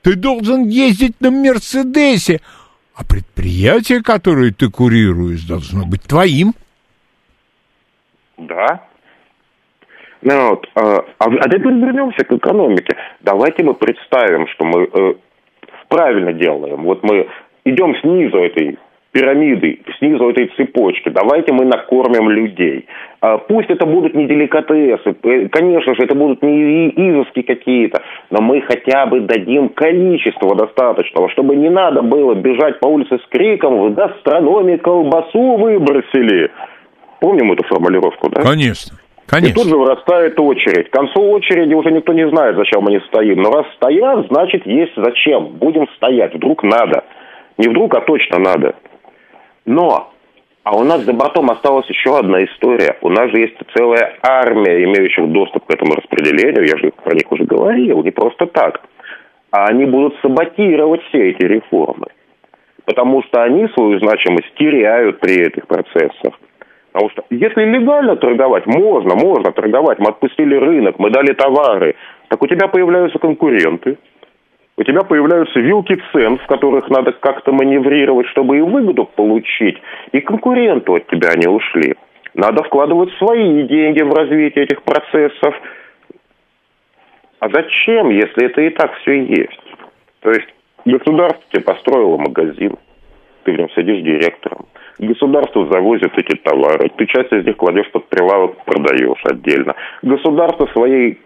Ты должен ездить на «Мерседесе», а предприятие, которое ты курируешь, должно быть твоим. Да. Ну, вот, а теперь вернемся к экономике. Давайте мы представим, что мы правильно делаем. Вот мы идем снизу этой пирамиды снизу этой цепочки. Давайте мы накормим людей. Пусть это будут не деликатесы, конечно же, это будут не изыски какие-то, но мы хотя бы дадим количество достаточного, чтобы не надо было бежать по улице с криком «В гастрономе колбасу выбросили!». Помним эту формулировку, да? Конечно. Конечно. И тут же вырастает очередь. К концу очереди уже никто не знает, зачем мы не стоим. Но раз стоят, значит, есть зачем. Будем стоять. Вдруг надо. Не вдруг, а точно надо. Но, а у нас за бортом осталась еще одна история. У нас же есть целая армия, имеющих доступ к этому распределению. Я же про них уже говорил, не просто так. А они будут саботировать все эти реформы. Потому что они свою значимость теряют при этих процессах. Потому что если легально торговать, можно торговать. Мы отпустили рынок, мы дали товары. Так у тебя появляются конкуренты. У тебя появляются вилки цен, в которых надо как-то маневрировать, чтобы и выгоду получить, и конкуренты от тебя не ушли. Надо вкладывать свои деньги в развитие этих процессов. А зачем, если это и так все есть? То есть государство тебе построило магазин, ты в нем сидишь директором. Государство завозит эти товары, ты часть из них кладешь под прилавок, продаешь отдельно. Государство своей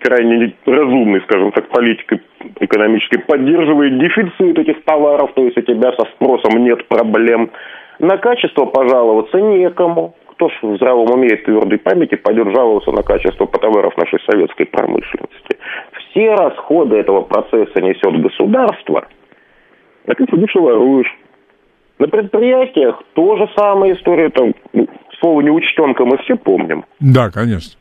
крайне разумной, скажем так, политикой экономической поддерживает дефицит этих товаров, то есть у тебя со спросом нет проблем. На качество пожаловаться некому. Кто ж в здравом уме и твердой памяти пойдет жаловаться на качество товаров нашей советской промышленности? Все расходы этого процесса несет государство, а ты сидишь и воруешь. На предприятиях тоже самая история, там, слово неучтенка мы все помним. Да, конечно.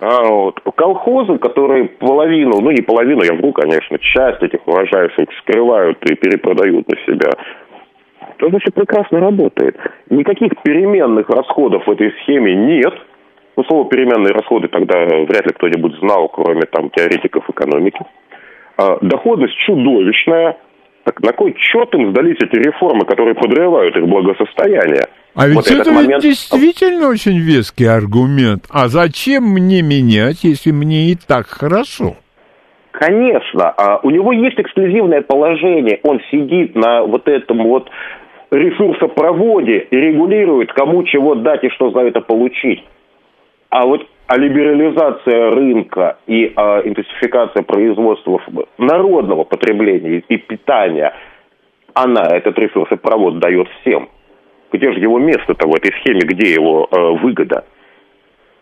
А вот колхозы, которые половину, ну не половину, я вру, конечно, часть этих уважающих скрывают и перепродают на себя, тоже все прекрасно работает. Никаких переменных расходов в этой схеме нет. Ну, слово переменные расходы тогда вряд ли кто-нибудь знал, кроме там теоретиков экономики. А доходность чудовищная. Так на кой черт им сдались эти реформы, которые подрывают их благосостояние? А ведь вот это момент... действительно очень веский аргумент. А зачем мне менять, если мне и так хорошо? Конечно. У него есть эксклюзивное положение. Он сидит на вот этом вот ресурсопроводе и регулирует, кому чего дать и что за это получить. А вот либерализация рынка и интенсификация производства народного потребления и питания, она этот ресурсопровод дает всем. Где же его место-то в этой схеме, где его выгода?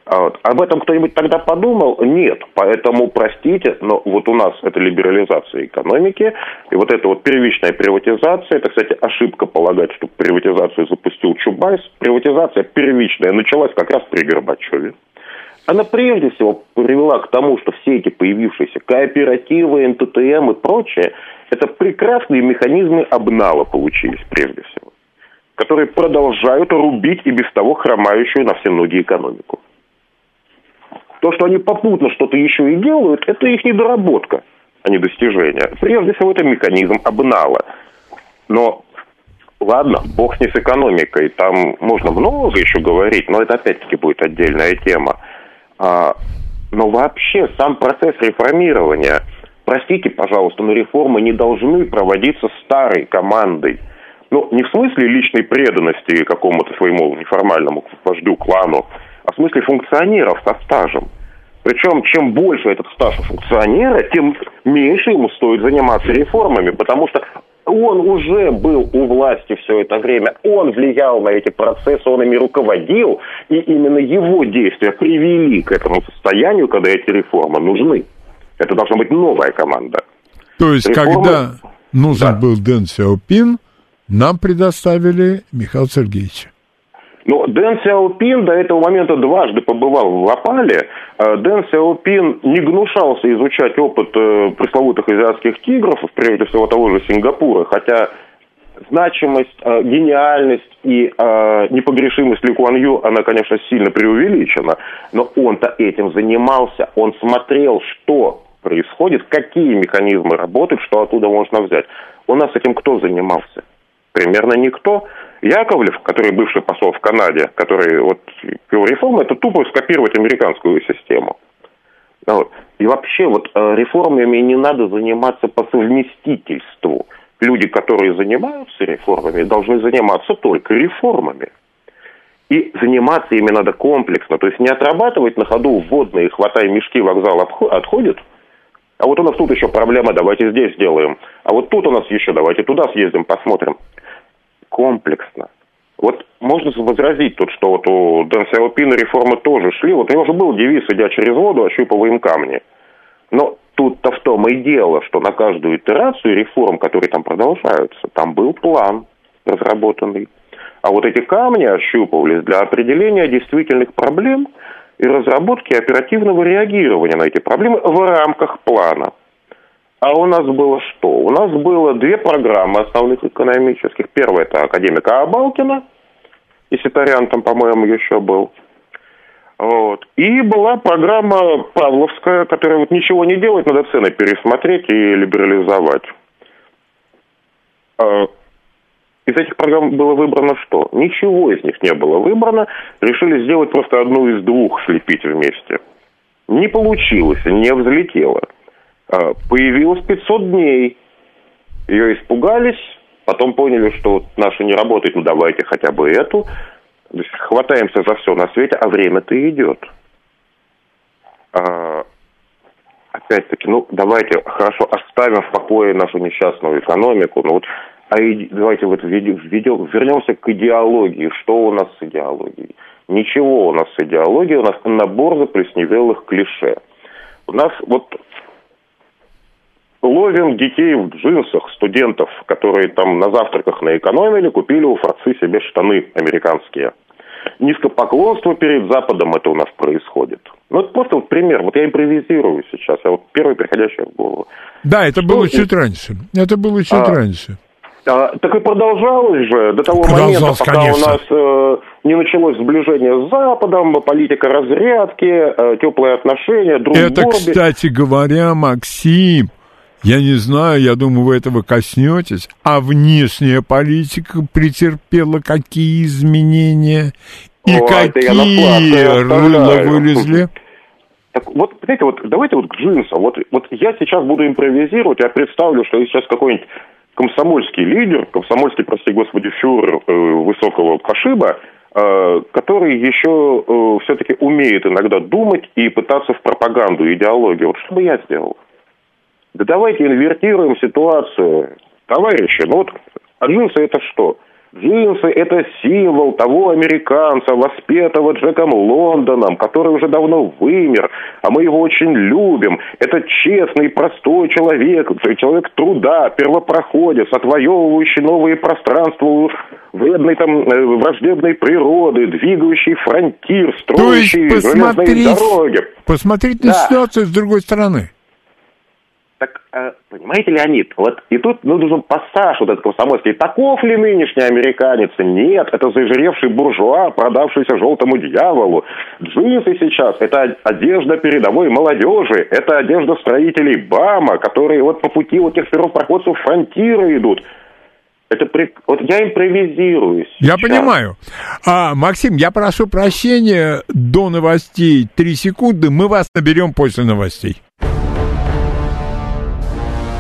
Об этом кто-нибудь тогда подумал? Нет. Поэтому, простите, но вот у нас это либерализация экономики, и вот эта вот первичная приватизация, это, кстати, ошибка полагать, что приватизацию запустил Чубайс. Приватизация первичная началась как раз при Горбачеве. Она прежде всего привела к тому, что все эти появившиеся кооперативы, НТТМ и прочее, это прекрасные механизмы обнала получились прежде всего, которые продолжают рубить и без того хромающую на все ноги экономику. То, что они попутно что-то еще и делают, это их недоработка, а не достижение. Прежде всего, это механизм обнала. Но, ладно, бог с ней с экономикой, там можно много еще говорить, но это опять-таки будет отдельная тема. Но вообще сам процесс реформирования, простите, пожалуйста, но реформы не должны проводиться старой командой. Ну, не в смысле личной преданности какому-то своему неформальному вождю, клану, а в смысле функционеров со стажем. Причем, чем больше этот стаж у функционера, тем меньше ему стоит заниматься реформами, потому что он уже был у власти все это время, он влиял на эти процессы, он ими руководил, и именно его действия привели к этому состоянию, когда эти реформы нужны. Это должна быть новая команда. То есть, когда нужен был Дэн Сяопин, нам предоставили Михаила Сергеевича. Но Дэн Сяопин до этого момента дважды побывал в опале. Дэн Сяопин не гнушался изучать опыт пресловутых азиатских тигров, прежде всего того же Сингапура, хотя значимость, гениальность и непогрешимость Ли Куан Ю, она, конечно, сильно преувеличена, но он-то этим занимался, он смотрел, что происходит, какие механизмы работают, что оттуда можно взять. У нас этим кто занимался? Примерно никто. Яковлев, который бывший посол в Канаде, который вот его реформа, это тупо скопировать американскую систему. Вот. И вообще вот реформами не надо заниматься по совместительству. люди, которые занимаются реформами, должны заниматься только реформами. И заниматься ими надо комплексно. То есть не отрабатывать на ходу вводные, хватай мешки, вокзал отходит. А вот у нас тут еще проблема, давайте здесь сделаем. А вот тут у нас еще, давайте туда съездим, посмотрим. Комплексно. Вот можно возразить тут, что вот у Дэн Сяопина реформы тоже шли. Вот у него же был девиз «Идя через воду, ощупываем камни». Но тут-то в том и дело, что на каждую итерацию реформ, которые там продолжаются, там был план разработанный. А вот эти камни ощупывались для определения действительных проблем и разработки оперативного реагирования на эти проблемы в рамках плана. А у нас было что? У нас было две программы основных экономических. Первая – это академика Абалкина, и Ситариан там, по-моему, еще был. Вот. И была программа Павловская, которая вот ничего не делает, надо цены пересмотреть и либерализовать. Из этих программ было выбрано что? Ничего из них не было выбрано. Решили сделать просто одну из двух, слепить вместе. Не получилось, не взлетело. Появилось 500 дней. Ее испугались. Потом поняли, что наша не работает. Ну, давайте хотя бы эту. То есть хватаемся за все на свете, а время-то идет. Опять-таки, давайте, хорошо, оставим в покое нашу несчастную экономику. Давайте вот вернемся к идеологии. Что у нас с идеологией? Ничего у нас с идеологией. У нас набор заплесневелых клише. У нас вот ловим детей в джинсах, студентов, которые там на завтраках наэкономили, купили у форцы себе штаны американские. Низкопоклонство перед Западом это у нас происходит. Это просто вот пример. Вот я импровизирую сейчас. Я вот первый приходящий в голову. Да, это было чуть раньше. Это было чуть раньше. Так и продолжалось же до того момента, пока конечно. У нас не началось сближение с Западом, политика разрядки, теплые отношения, друг к другу. Это, кстати говоря, Максим, я не знаю, я думаю, вы этого коснетесь, а внешняя политика претерпела какие изменения и какие рыла вылезли? Так вот, знаете, вот давайте вот к джинсам. Вот я сейчас буду импровизировать, я представлю, что сейчас какой-нибудь комсомольский лидер, комсомольский, прости господи, фюрер высокого пошиба, который еще все-таки умеет иногда думать и пытаться в пропаганду, идеологию. Вот что бы я сделал? Да давайте инвертируем ситуацию. Товарищи, а джинсы это что? Джинсы это символ того американца, воспетого Джеком Лондоном, который уже давно вымер, а мы его очень любим. Это честный, простой человек, человек труда, первопроходец, отвоевывающий новые пространства у вредной там враждебной природы, двигающий фронтир, строящий железные дороги. Посмотреть на ситуацию с другой стороны. Так, понимаете, Леонид, и тут нужен пассаж этот комсомольский. Таков ли нынешний американец? Нет, это заижиревший буржуа, продавшийся желтому дьяволу. Джинсы сейчас – это одежда передовой молодежи, это одежда строителей БАМа, которые по пути этих первопроходцев фронтира идут. Я импровизирую сейчас. Я понимаю. Максим, я прошу прощения, до новостей 3 секунды, мы вас наберем после новостей.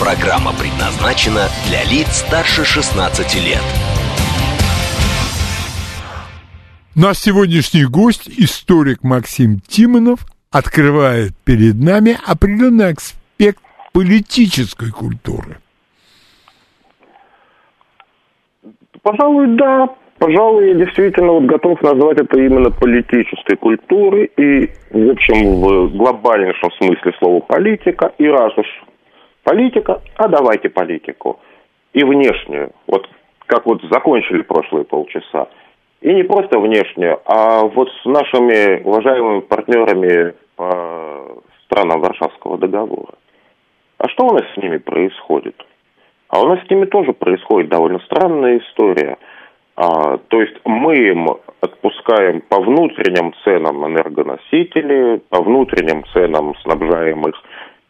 Программа предназначена для лиц старше 16 лет. Наш сегодняшний гость, историк Максим Тимонов, открывает перед нами определенный аспект политической культуры. Пожалуй, да. Пожалуй, я действительно готов назвать это именно политической культурой. И, в общем, в глобальнейшем смысле слова политика. И раз уж политика, а давайте политику. И внешнюю. Как закончили прошлые полчаса. И не просто внешнюю, а с нашими уважаемыми партнерами по странам Варшавского договора. А что у нас с ними происходит? А у нас с ними тоже происходит довольно странная история. То есть мы им отпускаем по внутренним ценам энергоносители, по внутренним ценам снабжаем их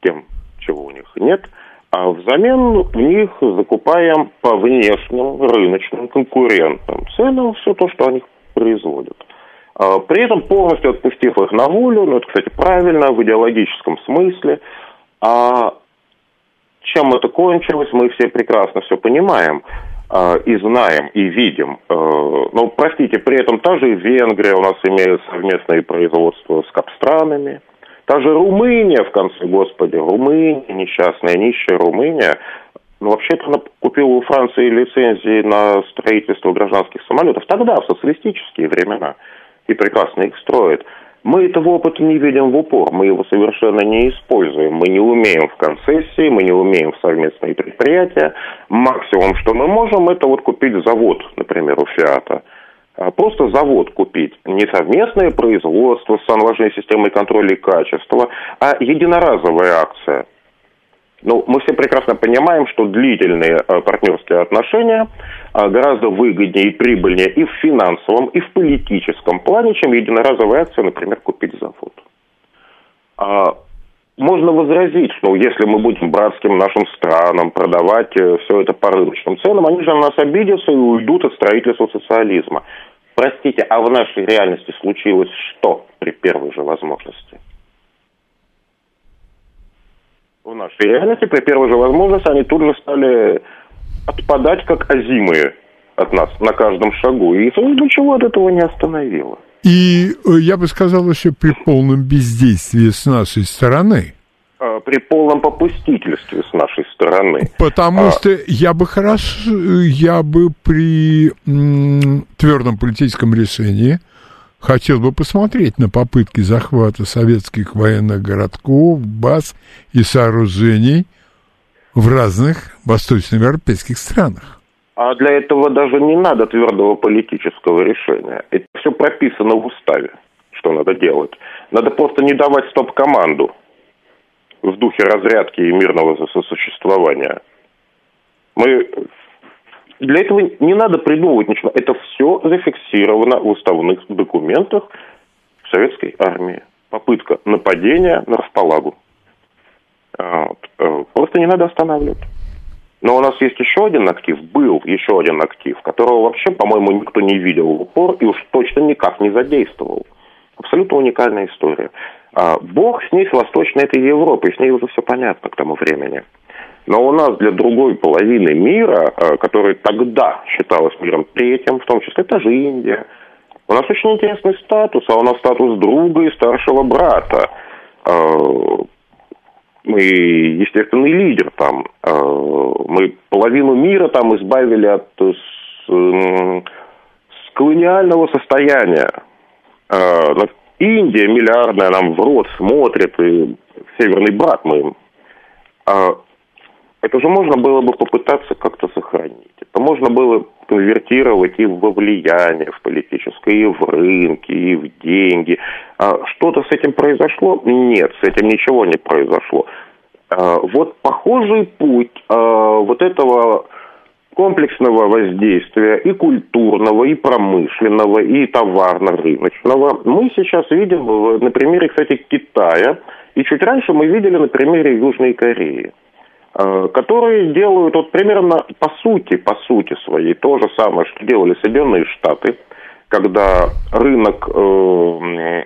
тем, чего у них нет, а взамен у них закупаем по внешним рыночным конкурентным ценам все то, что они производят. При этом полностью отпустив их на волю, ну это, кстати, правильно, в идеологическом смысле. А чем это кончилось, мы все прекрасно все понимаем и знаем, и видим. Но, простите, при этом та же Венгрия у нас имеет совместное производство с капстранами. Та же Румыния, в конце, господи, Румыния, несчастная, нищая Румыния. Ну, вообще-то она купила у Франции лицензии на строительство гражданских самолетов. Тогда, в социалистические времена, и прекрасно их строит. Мы этого опыта не видим в упор, мы его совершенно не используем. Мы не умеем в концессии, мы не умеем в совместные предприятия. Максимум, что мы можем, это вот купить завод, например, у «Фиата». Просто завод купить, не совместное производство с наложенной системой контроля и качества, а единоразовая акция. Ну, мы все прекрасно понимаем, что длительные партнерские отношения гораздо выгоднее и прибыльнее и в финансовом, и в политическом плане, чем единоразовая акция, например, купить завод. Можно возразить, что если мы будем братским нашим странам продавать все это по рыночным ценам, они же на нас обидятся и уйдут от строительства социализма. Простите, а в нашей реальности случилось что при первой же возможности? В нашей реальности при первой же возможности они тут же стали отпадать как озимые от нас на каждом шагу. И ничего от этого не остановило. И, я бы сказал, еще при полном бездействии с нашей стороны. При полном попустительстве с нашей стороны. Потому что я бы при твердом политическом решении хотел бы посмотреть на попытки захвата советских военных городков, баз и сооружений в разных восточноевропейских странах. А для этого даже не надо твердого политического решения. Это все прописано в уставе, что надо делать. Надо просто не давать стоп-команду в духе разрядки и мирного сосуществования. Для этого не надо придумывать ничего. Это все зафиксировано в уставных документах советской армии. Попытка нападения на располагу. Просто не надо останавливать. Но у нас есть еще один актив, которого вообще, по-моему, никто не видел в упор и уж точно никак не задействовал. Абсолютно уникальная история. Бог с ней, с восточной этой Европой, с ней уже все понятно к тому времени. Но у нас для другой половины мира, которая тогда считалась миром третьим, в том числе та же Индия, у нас очень интересный статус, а у нас статус друга и старшего брата. Мы естественный лидер там. Мы половину мира там избавили от с колониального состояния. Индия миллиардная нам в рот смотрит, и северный брат мы им. Это же можно было бы попытаться как-то сохранить. Это можно было конвертировать и во влияние в политическое, и в рынки, и в деньги. Что-то с этим произошло? Нет, с этим ничего не произошло. Вот похожий путь вот этого комплексного воздействия и культурного, и промышленного, и товарно-рыночного мы сейчас видим на примере, кстати, Китая. И чуть раньше мы видели на примере Южной Кореи, которые делают вот примерно по сути своей то же самое, что делали Соединенные Штаты, когда рынок и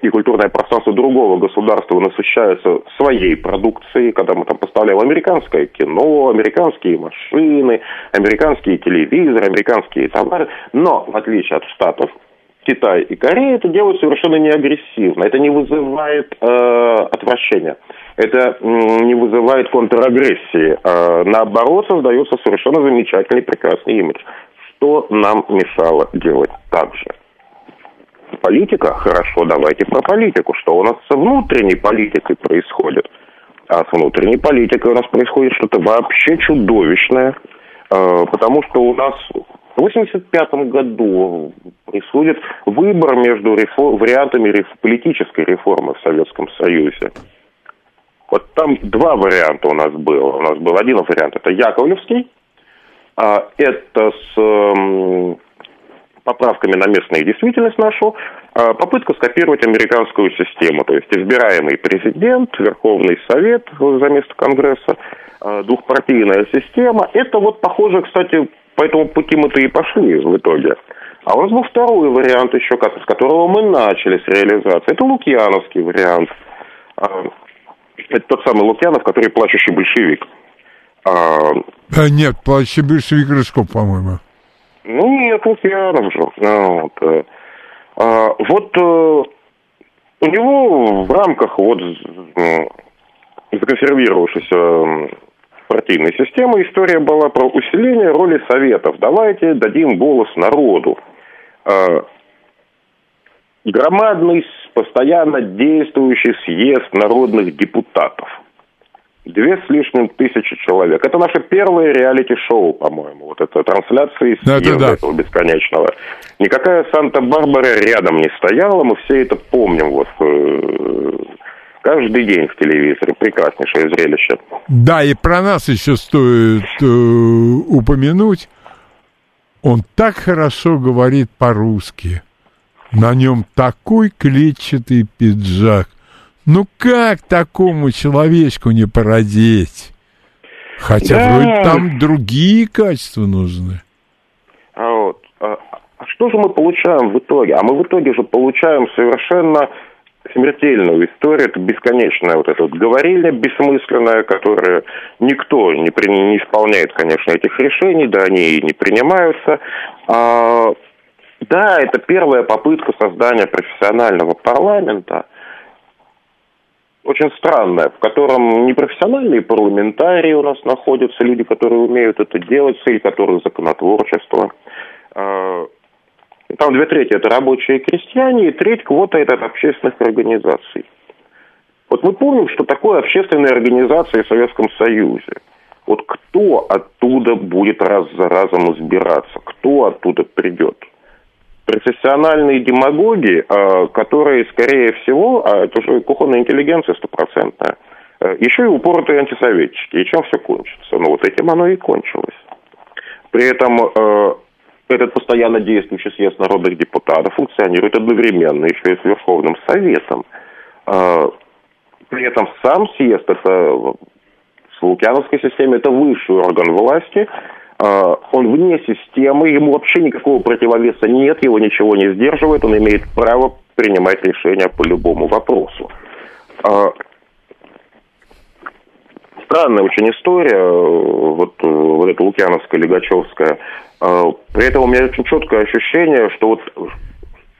культурное пространство другого государства насыщаются своей продукцией, когда мы там поставляем американское кино, американские машины, американские телевизоры, американские товары. Но, в отличие от Штатов, Китай и Корея это делают совершенно не агрессивно. Это не вызывает отвращения. Это не вызывает контрагрессии. Наоборот, создается совершенно замечательный, прекрасный имидж. Что нам мешало делать так же? Политика? Хорошо, давайте про политику. Что у нас с внутренней политикой происходит? А с внутренней политикой у нас происходит что-то вообще чудовищное. Потому что у нас в 1985 году происходит выбор между вариантами политической реформы в Советском Союзе. Вот там два варианта у нас было. У нас был один вариант, это Яковлевский, это с поправками на местную действительность нашу, попытку скопировать американскую систему, то есть избираемый президент, Верховный Совет за место Конгресса, двухпартийная система. Это вот похоже, кстати, по этому пути мы-то и пошли в итоге. А у нас был второй вариант еще, с которого мы начали с реализации. Это лукьяновский вариант. Это тот самый Лукьянов, который плачущий большевик. Нет, плачущий большевик Рыжков, по-моему. Ну, нет, Лукьянов же. Вот у него в рамках вот законсервировавшейся партийной системы история была про усиление роли советов. Давайте дадим голос народу. Громадный, постоянно действующий съезд народных депутатов. 2,5 тысячи человек. Это наше первое реалити-шоу, по-моему. Вот это трансляции съезда этого бесконечного. Никакая Санта-Барбара рядом не стояла. Мы все это помним. Вот каждый день в телевизоре. Прекраснейшее зрелище. Да, и про нас еще стоит упомянуть. Он так хорошо говорит по-русски. На нем такой клетчатый пиджак. Ну как такому человечку не породеть? Хотя вроде там другие качества нужны. А что же мы получаем в итоге? А мы в итоге же получаем совершенно смертельную историю. Это бесконечная вот эта вот говорильня бессмысленная, которая никто не исполняет, конечно, этих решений, да, они и не принимаются. Да, это первая попытка создания профессионального парламента. Очень странное, в котором непрофессиональные парламентарии у нас находятся, люди, которые умеют это делать, цель которых законотворчество. Там 2/3 это рабочие и крестьяне, и 1/3 квота это от общественных организаций. Вот мы помним, что такое общественные организации в Советском Союзе. Вот кто оттуда будет раз за разом избираться, кто оттуда придет? Профессиональные демагоги, которые, скорее всего, это уже кухонная интеллигенция стопроцентная, еще и упоротые антисоветчики. И чем все кончится? Ну вот этим оно и кончилось. При этом этот постоянно действующий съезд народных депутатов функционирует одновременно еще и с Верховным Советом. При этом сам съезд, это в лукьяновской системе, это высший орган власти. Он вне системы, ему вообще никакого противовеса нет, его ничего не сдерживает, он имеет право принимать решения по любому вопросу. Странная очень история, вот эта лукьяновская, лигачевская. При этом у меня очень четкое ощущение, что вот,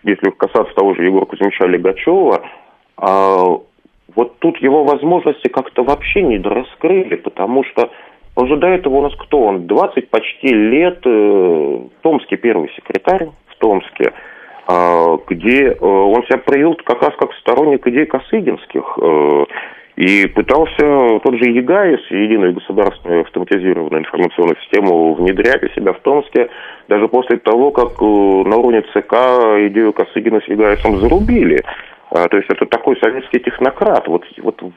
если касаться того же Егора Кузьмича Лигачева, вот тут его возможности как-то вообще недораскрыли, потому что он же до этого у нас кто? Он 20 почти лет томский первый секретарь в Томске, где он себя проявил как раз как сторонник идей косыгинских и пытался тот же ЕГАИС, единую государственную автоматизированную информационную систему, внедрять у себя в Томске, даже после того, как на уровне ЦК идею Косыгина с ЕГАИСом зарубили. То есть это такой советский технократ. Вот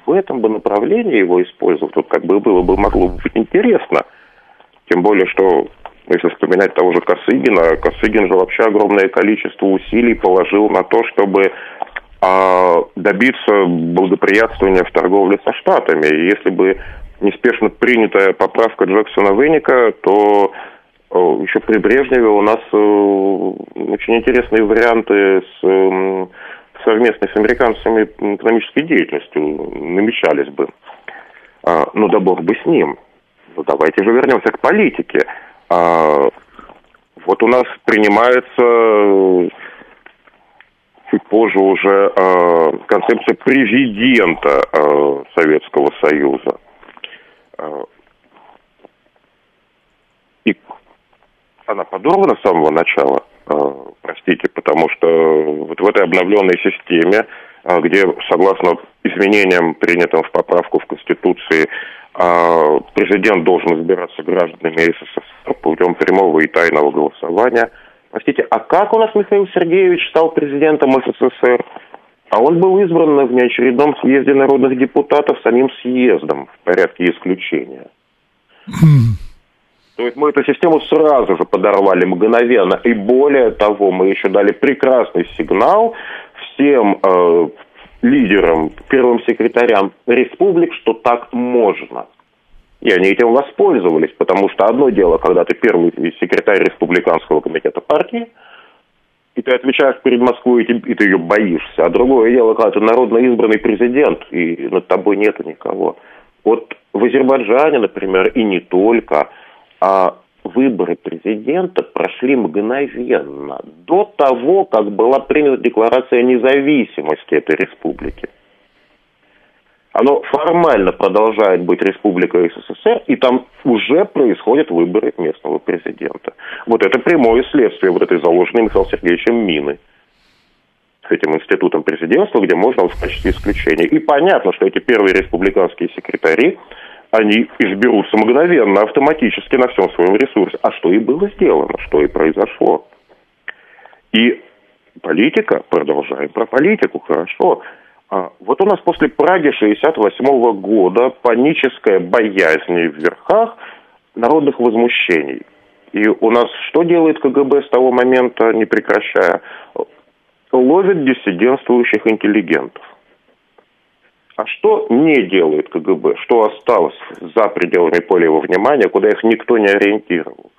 в этом бы направлении его использовать, вот как бы было бы, могло бы быть интересно. Тем более, что, если вспоминать того же Косыгина, Косыгин же вообще огромное количество усилий положил на то, чтобы добиться благоприятствования в торговле со Штатами. И если бы неспешно принятая поправка Джексона-Вэника, то еще при Брежневе у нас очень интересные варианты с совместной с американцами экономической деятельностью намечались бы. Ну да бог бы с ним. Ну давайте же вернемся к политике. Вот у нас принимается чуть позже уже концепция президента Советского Союза. И она подорвана с самого начала. Простите, потому что вот в этой обновленной системе, где, согласно изменениям, принятым в поправку в Конституции, президент должен избираться гражданами СССР путем прямого и тайного голосования. Простите, а как у нас Михаил Сергеевич стал президентом СССР? А он был избран на внеочередном съезде народных депутатов самим съездом в порядке исключения. То есть мы эту систему сразу же подорвали мгновенно. И более того, мы еще дали прекрасный сигнал всем лидерам, первым секретарям республик, что так можно. И они этим воспользовались, потому что одно дело, когда ты первый секретарь республиканского комитета партии, и ты отвечаешь перед Москвой, и ты ее боишься. А другое дело, когда ты народно избранный президент, и над тобой нету никого. Вот в Азербайджане, например, и не только, а выборы президента прошли мгновенно, до того, как была принята декларация независимости этой республики. Оно формально продолжает быть республикой СССР, и там уже происходят выборы местного президента. Вот это прямое следствие вот этой заложенной Михаилом Сергеевичем мины с этим институтом президентства, где можно в качестве исключения. И понятно, что эти первые республиканские секретари, они изберутся мгновенно, автоматически на всем своем ресурсе. А что и было сделано, что и произошло. И политика, продолжаем про политику, хорошо. Вот у нас после Праги 1968 года паническая боязнь в верхах народных возмущений. И у нас что делает КГБ с того момента, не прекращая? Ловит диссидентствующих интеллигентов. А что не делает КГБ? Что осталось за пределами поля его внимания, куда их никто не ориентировал?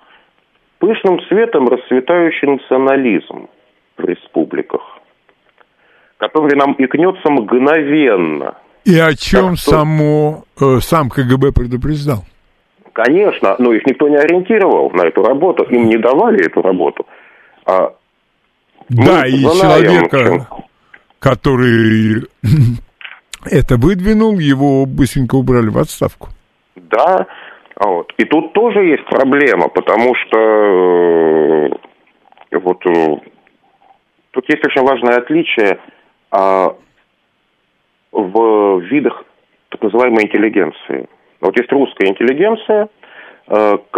Пышным цветом расцветающий национализм в республиках, который нам икнется мгновенно. И о чем сам КГБ предупреждал? Конечно, но их никто не ориентировал на эту работу, им не давали эту работу. Да, и человека, который это выдвинул, его быстренько убрали в отставку. Да, вот. И тут тоже есть проблема, потому что вот тут есть очень важное отличие в видах так называемой интеллигенции. Вот есть русская интеллигенция,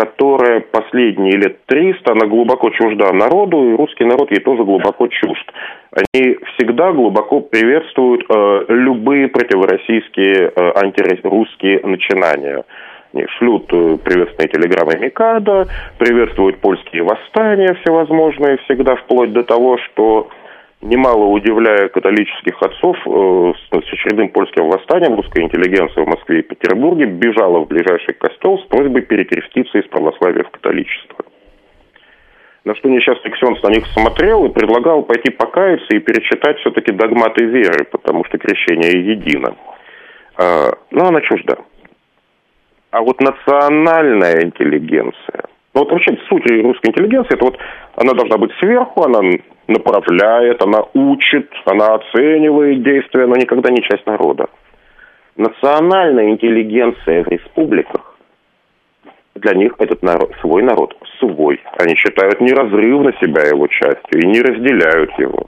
которая последние лет 300, она глубоко чужда народу, и русский народ ей тоже глубоко чужд. Они всегда глубоко приветствуют любые противороссийские, антирусские начинания. Они шлют приветственные телеграммы Микадо, приветствуют польские восстания всевозможные всегда, вплоть до того, что, немало удивляя католических отцов, с очередным польским восстанием русская интеллигенция в Москве и Петербурге бежала в ближайший костел с просьбой перекреститься из православия в католичество. На что несчастный Ксенц на них смотрел и предлагал пойти покаяться и перечитать все-таки догматы веры, потому что крещение едино. Но она чужда. А вот национальная интеллигенция, ну вот вообще суть русской интеллигенции, это вот она должна быть сверху, она направляет, она учит, она оценивает действия, но никогда не часть народа. Национальная интеллигенция в республиках, для них этот народ свой. Они считают неразрывно себя его частью и не разделяют его,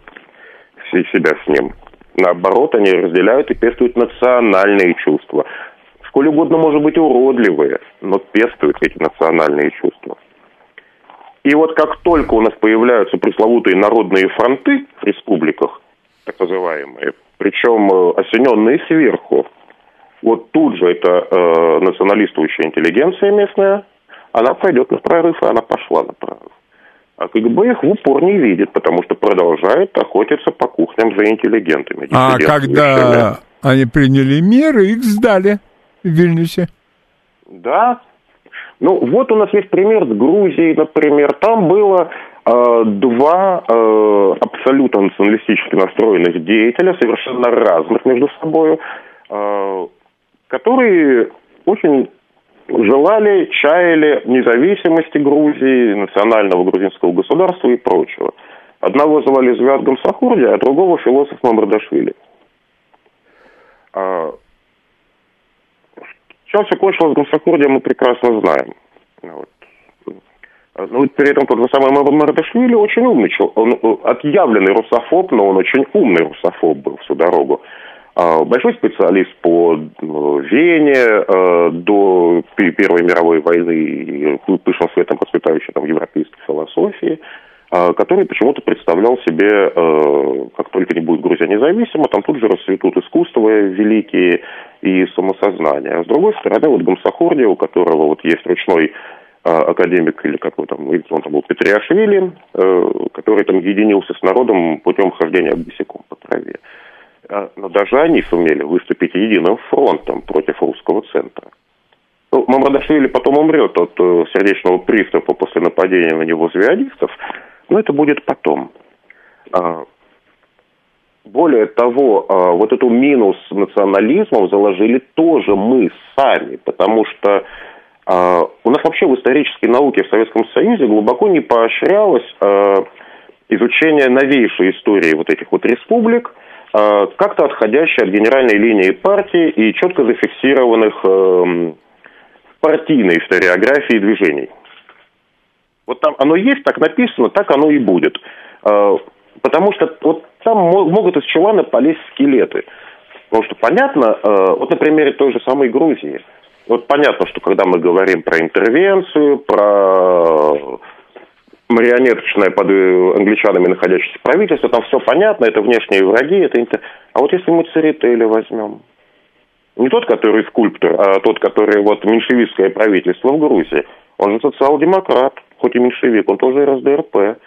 себя с ним. Наоборот, они разделяют и пестуют национальные чувства. Сколь угодно, может быть, уродливые, но пестуют эти национальные чувства. И вот как только у нас появляются пресловутые народные фронты в республиках, так называемые, причем осененные сверху, вот тут же эта националистующая интеллигенция местная, она пойдет на прорыв, и она пошла на прорыв. А КГБ их в упор не видит, потому что продолжает охотиться по кухням за интеллигентами. А когда они приняли меры, их сдали в Вильнюсе. Да. Ну, вот у нас есть пример с Грузией, например. Там было два абсолютно националистически настроенных деятеля, совершенно разных между собой, которые очень желали, чаяли независимости Грузии, национального грузинского государства и прочего. Одного звали Звиад Гамсахурдия, а другого философ Мамардашвили. Чем все кончилось с Гамсахурдием, мы прекрасно знаем. Вот. Но при этом тот же самый Мамардашвили очень умный человек. Он отъявленный русофоб, но он очень умный русофоб был всю дорогу. Большой специалист по Вене до Первой мировой войны, пышным светом процветающей там европейской философии, который почему-то представлял себе, как только не будет Грузия независима, там тут же расцветут искусства великие и самосознание. А с другой стороны, вот Гамсахурдия, у которого вот есть ручной академик, или как его там, он там был, Петриашвили, который там единился с народом путем хождения босиком по траве. Но даже они сумели выступить единым фронтом против русского центра. Ну, Мамардашвили потом умрет от сердечного приступа после нападения на него звиадистов, но это будет потом. Более того, вот эту мину с национализмом заложили тоже мы сами, потому что у нас вообще в исторической науке в Советском Союзе глубоко не поощрялось изучение новейшей истории вот этих вот республик, как-то отходящей от генеральной линии партии и четко зафиксированных в партийной историографии движений. Вот там оно есть, так написано, так оно и будет. Потому что вот там могут из чулана полезть скелеты. Потому что понятно, вот на примере той же самой Грузии, вот понятно, что когда мы говорим про интервенцию, про марионеточное под англичанами находящееся правительство, там все понятно, это внешние враги, это интер... А вот если мы Церетели возьмем, не тот, который скульптор, а тот, который вот меньшевистское правительство в Грузии, он же социал-демократ, хоть и меньшевик, он тоже РСДРП,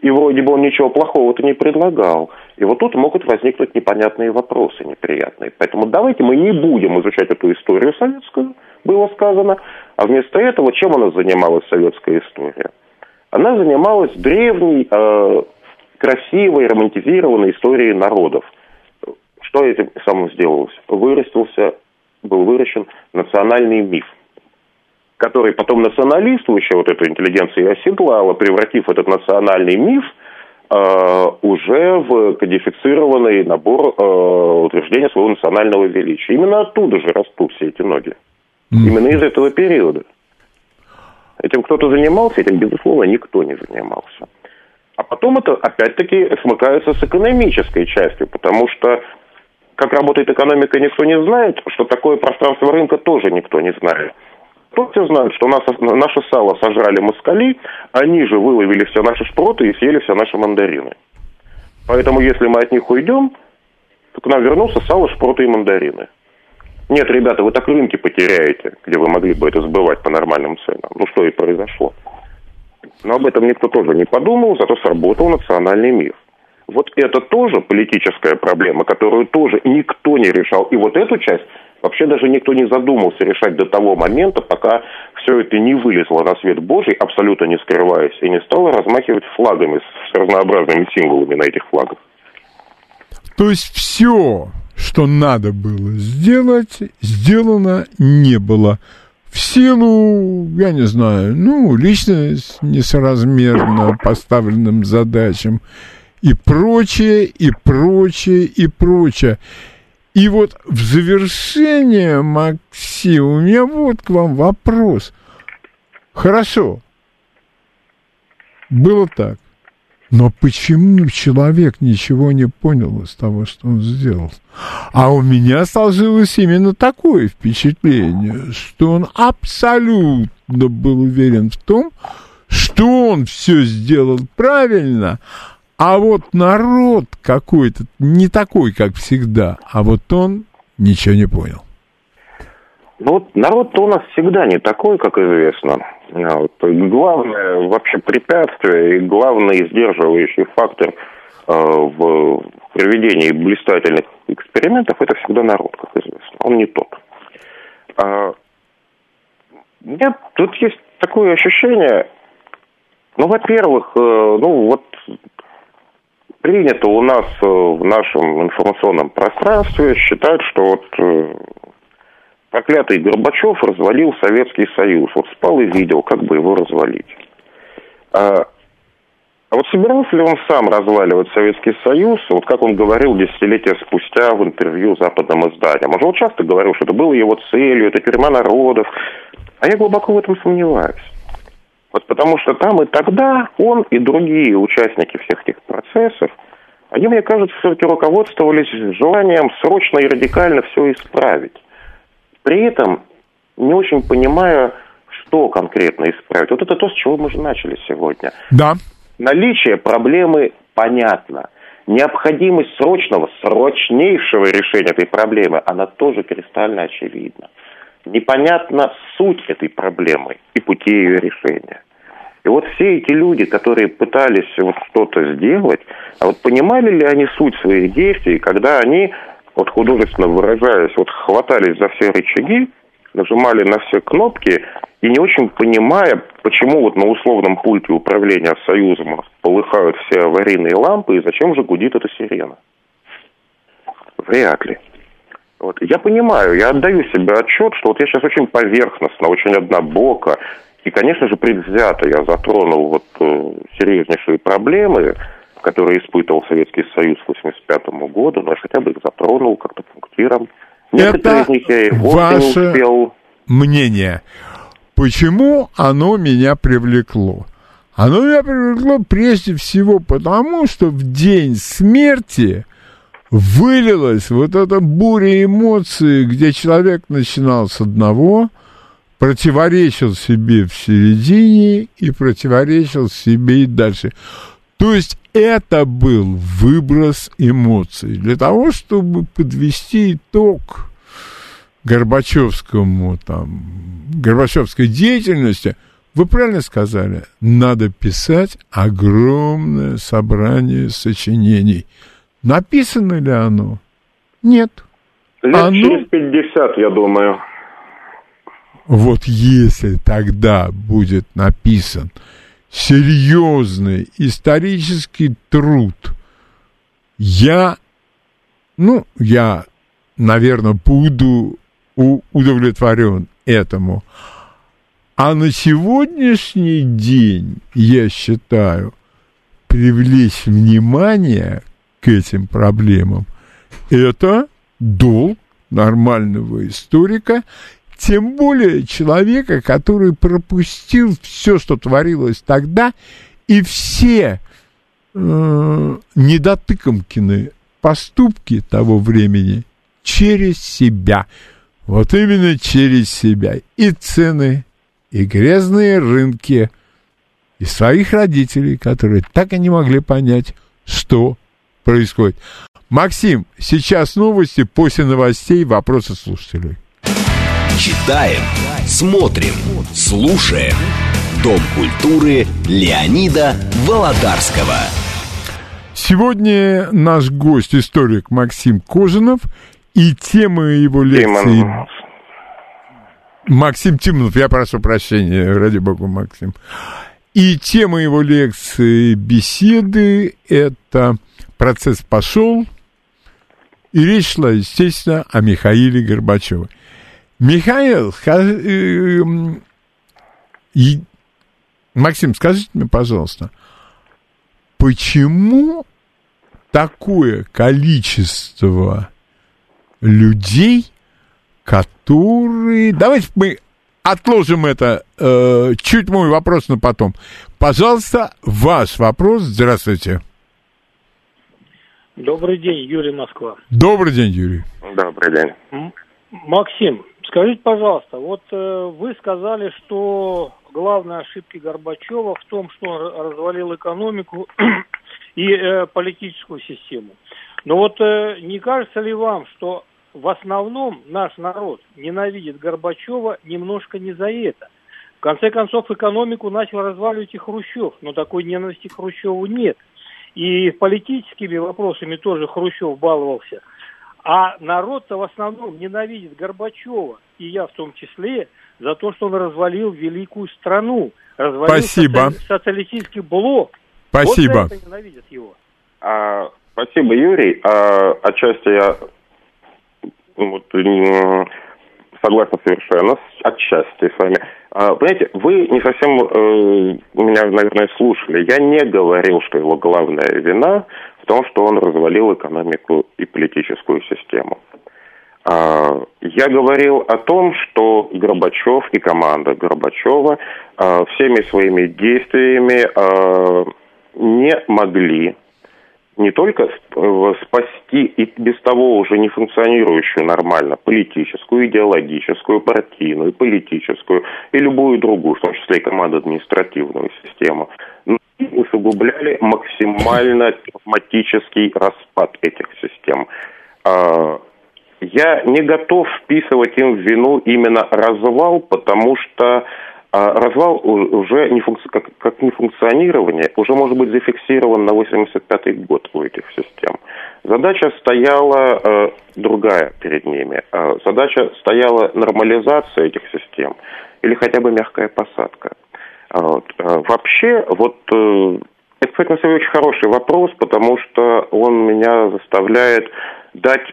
и вроде бы он ничего плохого-то не предлагал. И вот тут могут возникнуть непонятные вопросы неприятные. Поэтому давайте мы не будем изучать эту историю советскую, было сказано, а вместо этого чем она занималась, советская история? Она занималась древней, красивой, романтизированной историей народов. Что этим самым сделалось? Был выращен национальный миф, который потом националистующая вот эта интеллигенция оседлала, превратив этот национальный миф уже в кодифицированный набор утверждения своего национального величия. Именно оттуда же растут все эти ноги. Именно из этого периода. Этим кто-то занимался, этим, безусловно, никто не занимался. А потом это, опять-таки, смыкается с экономической частью, потому что как работает экономика, никто не знает, что такое пространство рынка тоже никто не знает. Все знают, что наше сало сожрали москали, они же выловили все наши шпроты и съели все наши мандарины. Поэтому, если мы от них уйдем, то к нам вернутся сало, шпроты и мандарины. Нет, ребята, вы так рынки потеряете, где вы могли бы это сбывать по нормальным ценам. Ну, что и произошло. Но об этом никто тоже не подумал, зато сработал национальный миф. Вот это тоже политическая проблема, которую тоже никто не решал. И вот эту часть вообще даже никто не задумался решать до того момента, пока все это не вылезло на свет Божий, абсолютно не скрываясь, и не стало размахивать флагами с разнообразными символами на этих флагах. То есть все, что надо было сделать, сделано не было. В силу, я не знаю, лично несоразмерно поставленным задачам и прочее, и прочее, и прочее. И вот в завершение, Максим, у меня вот к вам вопрос. Хорошо, было так, но почему человек ничего не понял из того, что он сделал? А у меня сложилось именно такое впечатление, что он абсолютно был уверен в том, что он все сделал правильно, а вот народ какой-то, не такой, как всегда, а вот он ничего не понял. Ну вот народ-то у нас всегда не такой, как известно. Вот. Главное вообще препятствие и главный сдерживающий фактор в проведении блистательных экспериментов — это всегда народ, как известно. Он не тот. У меня тут есть такое ощущение, во-первых, принято у нас в нашем информационном пространстве считать, что проклятый Горбачёв развалил Советский Союз. Вот спал и видел, как бы его развалить. А вот собирался ли он сам разваливать Советский Союз, вот как он говорил десятилетия спустя в интервью западным изданиям? Он же часто говорил, что это было его целью, это тюрьма народов. А я глубоко в этом сомневаюсь. Вот потому что там и тогда он и другие участники всех этих процессов, они, мне кажется, все-таки руководствовались желанием срочно и радикально все исправить. При этом не очень понимая, что конкретно исправить. Вот это то, с чего мы же начали сегодня. Да. Наличие проблемы понятно. Необходимость срочного, срочнейшего решения этой проблемы, она тоже кристально очевидна. непонятна суть этой проблемы и пути ее решения. И вот все эти люди, которые пытались вот что-то сделать, а вот понимали ли они суть своих действий, когда они, вот художественно выражаясь, вот хватались за все рычаги, нажимали на все кнопки и не очень понимая, почему вот на условном пульте управления Союзом полыхают все аварийные лампы и зачем же гудит эта сирена? Вряд ли. Вот. Я понимаю, я отдаю себе отчет, что вот я сейчас очень поверхностно, очень однобоко, и, конечно же, предвзято я затронул вот серьезнейшие проблемы, которые испытывал Советский Союз к 1985 году, но я хотя бы их затронул как-то пунктиром. Некоторые из них я и вовсе не успел. Мнение. Почему оно меня привлекло? Оно меня привлекло прежде всего потому, что в день смерти вылилась вот эта буря эмоций, где человек начинал с одного, противоречил себе в середине и противоречил себе и дальше. То есть это был выброс эмоций. Для того, чтобы подвести итог горбачевской деятельности, вы правильно сказали, надо писать огромное собрание сочинений. Написано ли оно? Нет. Через 50, я думаю. Вот если тогда будет написан серьезный исторический труд, я, наверное, буду удовлетворен этому. А на сегодняшний день, я считаю, привлечь внимание к этим проблемам – это долг нормального историка. Тем более человека, который пропустил все, что творилось тогда, и все недотыкомкины поступки того времени через себя. Вот именно через себя. И цены, и грязные рынки, и своих родителей, которые так и не могли понять, что происходит. Максим, сейчас новости, после новостей вопросы слушателей. Читаем, смотрим, слушаем. Дом культуры Леонида Володарского. Сегодня наш гость, историк Максим Кожинов, и тема его лекции... Максим Тимонов, я прошу прощения, ради бога, Максим. И тема его лекции, беседы, это «Процесс пошел», и речь шла, естественно, о Михаиле Горбачёве. Михаил, Максим, скажите мне, пожалуйста, почему такое количество людей, которые... Давайте мы отложим это, чуть мой вопрос на потом. Пожалуйста, ваш вопрос. Здравствуйте. Добрый день, Юрий, Москва. Добрый день, Юрий. Добрый день. Максим, скажите, пожалуйста, вот вы сказали, что главная ошибка Горбачева в том, что он развалил экономику и политическую систему. Но вот не кажется ли вам, что в основном наш народ ненавидит Горбачева немножко не за это? В конце концов, экономику начал разваливать и Хрущев, но такой ненависти к Хрущеву нет. И политическими вопросами тоже Хрущев баловался. А народ-то в основном ненавидит Горбачева, и я в том числе, за то, что он развалил великую страну, развалил социалистический блок. Спасибо. Вот за это ненавидят его. Спасибо, Юрий. Отчасти я согласен совершенно, отчасти с вами. Понимаете, вы не совсем меня, наверное, слушали. Я не говорил, что его главная вина в том, что он развалил экономику и политическую систему. Я говорил о том, что Горбачев и команда Горбачева всеми своими действиями не могли не только спасти и без того уже не функционирующую нормально политическую, идеологическую, партийную, политическую и любую другую, в том числе и командно-административную систему, но и усугубляли максимально травматический распад этих систем. Я не готов вписывать им в вину именно развал, потому что развал уже не как нефункционирование уже может быть зафиксирован на 85-й год у этих систем. Задача стояла другая перед ними. Задача стояла нормализация этих систем или хотя бы мягкая посадка. Это, кстати, на самом деле очень хороший вопрос, потому что он меня заставляет дать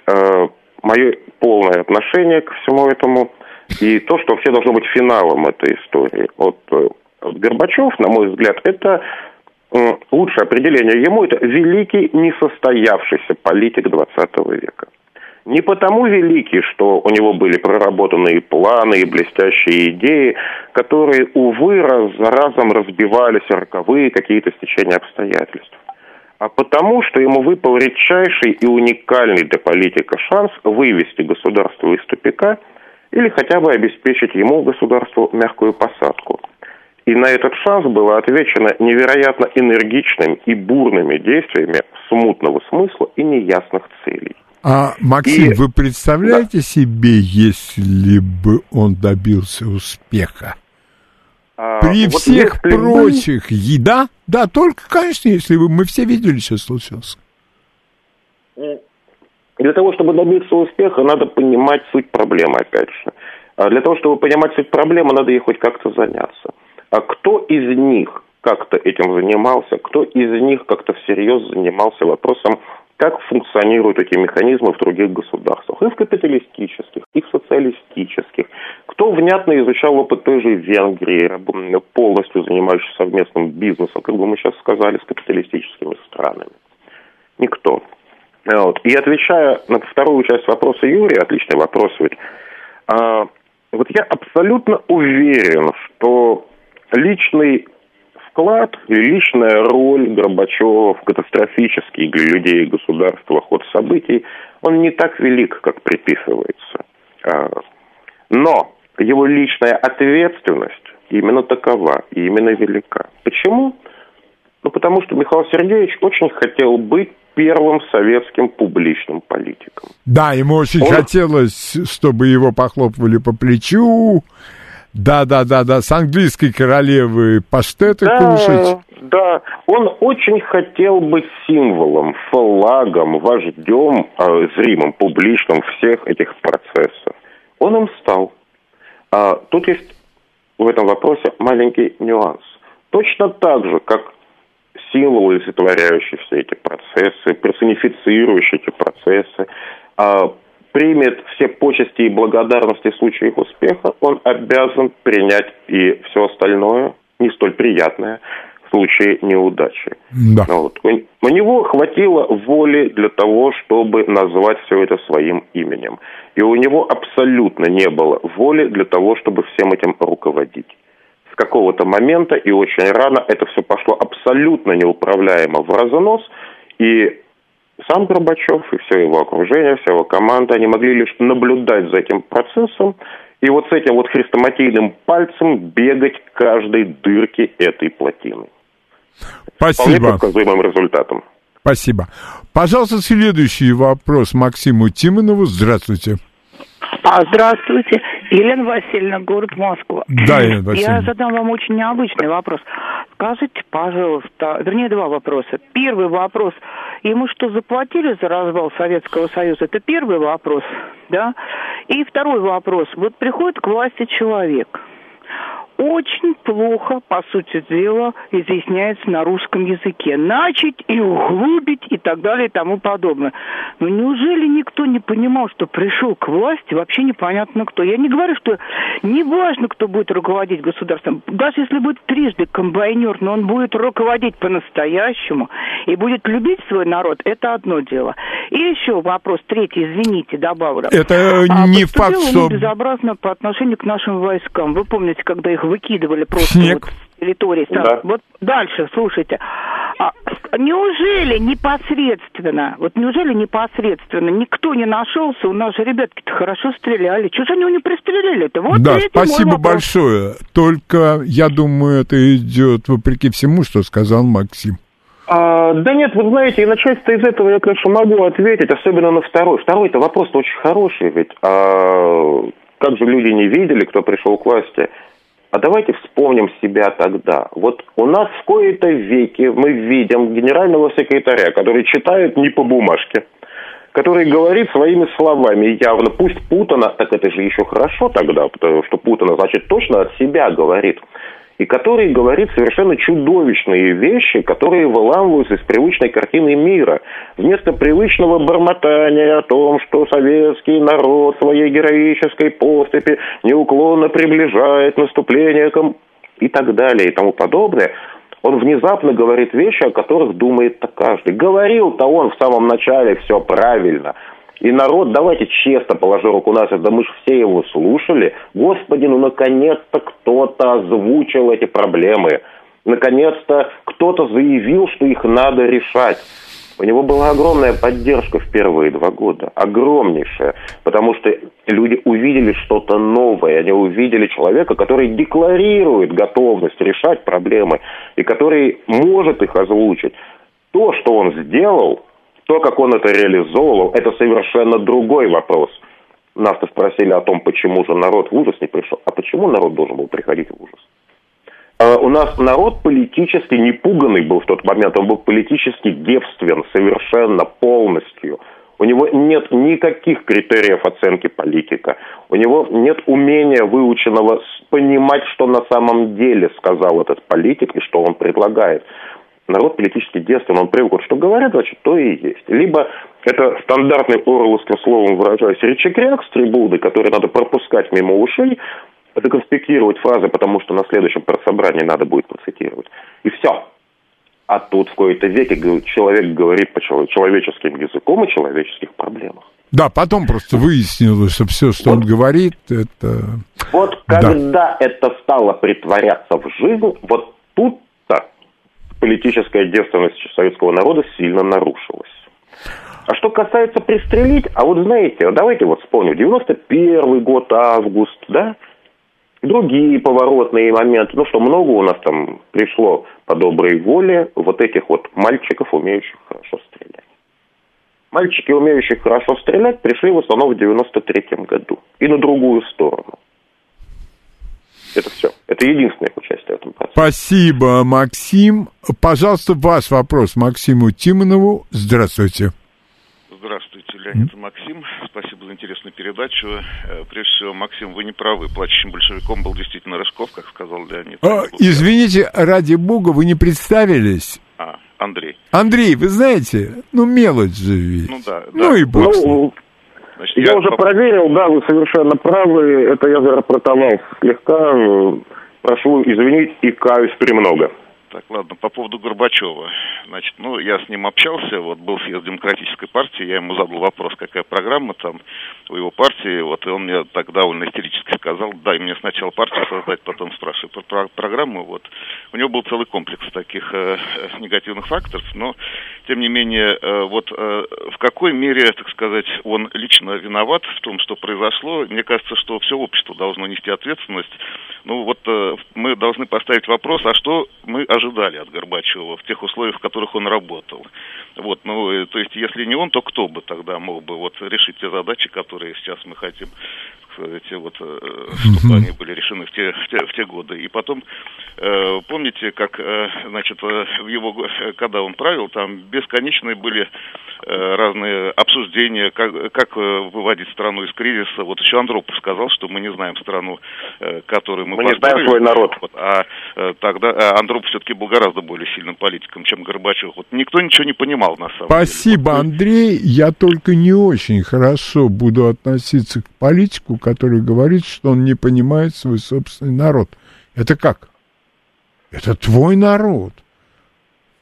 мое полное отношение ко всему этому и то, что вообще должно быть финалом этой истории. Горбачев, на мой взгляд, это лучшее определение ему, это великий несостоявшийся политик 20 века. Не потому великий, что у него были проработанные планы и блестящие идеи, которые, увы, раз за разом разбивались о роковые какие-то стечения обстоятельств, а потому, что ему выпал редчайший и уникальный для политика шанс вывести государство из тупика или хотя бы обеспечить ему, государству, мягкую посадку. И на этот шанс было отвечено невероятно энергичными и бурными действиями смутного смысла и неясных целей. А, Максим, вы представляете себе, если бы он добился успеха? При всех прочих еда? Да, только, конечно, если бы мы все видели, что случилось. Для того, чтобы добиться успеха, надо понимать суть проблемы, опять же. Для того, чтобы понимать суть проблемы, надо ей хоть как-то заняться. А кто из них как-то этим занимался, кто из них как-то всерьез занимался вопросом, как функционируют эти механизмы в других государствах, и в капиталистических, и в социалистических. Кто внятно изучал опыт той же Венгрии, полностью занимающейся совместным бизнесом, как бы мы сейчас сказали, с капиталистическими странами? Никто. И отвечая на вторую часть вопроса Юрия, отличный вопрос ведь, я абсолютно уверен, что личный вклад и личная роль Горбачева в катастрофический для людей и государства ход событий, он не так велик, как приписывается. Но его личная ответственность именно такова и именно велика. Почему? Потому что Михаил Сергеевич очень хотел быть первым советским публичным политиком. Да, ему очень хотелось, чтобы его похлопывали по плечу. Да, с английской королевы паштеты кушать. Да, он очень хотел быть символом, флагом, вождем, зримым, публичным всех этих процессов. Он им стал. Тут есть в этом вопросе маленький нюанс. Точно так же, как символ, олицетворяющий все эти процессы, персонифицирующий эти процессы, примет все почести и благодарности в случае их успеха, он обязан принять и все остальное, не столь приятное, в случае неудачи. Да. У него хватило воли для того, чтобы назвать все это своим именем. И у него абсолютно не было воли для того, чтобы всем этим руководить. С какого-то момента и очень рано это все пошло абсолютно неуправляемо в разнос, и сам Горбачев и все его окружение, вся его команда, они могли лишь наблюдать за этим процессом и вот с этим хрестоматийным пальцем бегать к каждой дырке этой плотины. Спасибо. Вполне предсказуемым результатом. Спасибо. Пожалуйста, следующий вопрос Максиму Тимонову. Здравствуйте. Здравствуйте. Елена Васильевна, город Москва. Да, Елена Васильевна. Я задам вам очень необычный вопрос. Скажите, пожалуйста, два вопроса. Первый вопрос. Ему что, заплатили за развал Советского Союза? Это первый вопрос, да? И второй вопрос. Вот приходит к власти человек. Очень плохо, по сути дела, изъясняется на русском языке. Начать и углубить и так далее и тому подобное. Но неужели никто не понимал, что пришел к власти вообще непонятно кто? Я не говорю, что не важно, кто будет руководить государством. Даже если будет трижды комбайнер, но он будет руководить по-настоящему и будет любить свой народ, это одно дело. И еще вопрос третий, извините, добавлю. Это не факт, что... безобразно по отношению к нашим войскам. Вы помните, когда их выкидывали просто вот с территории. Да. Вот дальше, слушайте. Неужели непосредственно, никто не нашелся? У нас же ребятки-то хорошо стреляли. Чего же они не пристрелили-то? Да, спасибо большое. Только, я думаю, это идет вопреки всему, что сказал Максим. Да нет, вы знаете, и начать-то из этого я, конечно, могу ответить, особенно на второй. Второй-то вопрос-то очень хороший, ведь как же люди не видели, кто пришел к власти? А давайте вспомним себя тогда. Вот у нас в кои-то веки мы видим генерального секретаря, который читает не по бумажке, который говорит своими словами явно, пусть путано, так это же еще хорошо тогда, потому что путано, значит, точно от себя говорит. И который говорит совершенно чудовищные вещи, которые выламываются из привычной картины мира. Вместо привычного бормотания о том, что советский народ своей героической поступи неуклонно приближает наступление и так далее и тому подобное, он внезапно говорит вещи, о которых думает-то каждый. Говорил-то он в самом начале все правильно. И народ, давайте честно, положа руку на сердце, да мы же все его слушали. Господи, ну наконец-то кто-то озвучил эти проблемы. Наконец-то кто-то заявил, что их надо решать. У него была огромная поддержка в первые 2 года. Огромнейшая. Потому что люди увидели что-то новое. Они увидели человека, который декларирует готовность решать проблемы. И который может их озвучить. То, что он сделал... То, как он это реализовывал, это совершенно другой вопрос. Нас-то спросили о том, почему же народ в ужас не пришел. А почему народ должен был приходить в ужас? У нас народ политически не пуганный был в тот момент. Он был политически девствен совершенно полностью. У него нет никаких критериев оценки политика. У него нет умения выученного понимать, что на самом деле сказал этот политик и что он предлагает. Народ политически девствен, он привык, вот что говорят, значит, то и есть. Либо это стандартным орловским словом выражаясь речекряк с трибуны, который надо пропускать мимо ушей, законспектировать фразы, потому что на следующем партсобрании надо будет процитировать. И все. А тут в кои-то веки человек говорит по человеческим языком и человеческих проблемах. Да, потом просто выяснилось, что все, что вот, он говорит, это... Вот когда это стало притворяться в жизнь, вот тут политическая девственность советского народа сильно нарушилась. А что касается пристрелить, а вот знаете, давайте вот вспомним, 91-й год, август, да? Другие поворотные моменты. Ну что, много у нас там пришло по доброй воле вот этих вот мальчиков, умеющих хорошо стрелять. Мальчики, умеющие хорошо стрелять, пришли в основном в 93-м году. И на другую сторону. Это все. Это единственное участие в этом процессе. Спасибо, Максим. Пожалуйста, ваш вопрос Максиму Тимонову. Здравствуйте. Здравствуйте, Леонид и Максим. Спасибо за интересную передачу. Прежде всего, Максим, вы не правы. Плачущим большевиком был действительно Рыжков, как сказал Леонид. Извините, ради бога, вы не представились. Андрей. Андрей, вы знаете, ну мелочь же ведь. Ну да. И бог с ним. Значит, я уже проверил, да, вы совершенно правы, это я зарапортовал слегка, прошу извинить и каюсь премного. Так, ладно, по поводу Горбачева. Значит, я с ним общался, вот был съезд Демократической партии, я ему задал вопрос, какая программа там у его партии, вот, и он мне так довольно истерически сказал, дай мне сначала партию создать, потом спрашивай про программу, вот. У него был целый комплекс таких негативных факторов, но, тем не менее, в какой мере, так сказать, он лично виноват в том, что произошло, мне кажется, что все общество должно нести ответственность. Мы должны поставить вопрос, а что мы ожидали от Горбачева в тех условиях, в которых он работал. То есть, если не он, то кто бы тогда мог бы решить те задачи, которые сейчас мы хотим, чтобы они были решены в те годы. И потом, помните, как, когда он правил, там бесконечные были разные обсуждения, как выводить страну из кризиса. Вот еще Андропов сказал, что мы не знаем страну, которую мы построили. Мы не знаем свой народ. Тогда Андропов все-таки был гораздо более сильным политиком, чем Горбачев. Никто ничего не понимал, на самом деле. Спасибо, Андрей. Я только не очень хорошо буду относиться к политику, который говорит, что он не понимает свой собственный народ. Это как? Это твой народ.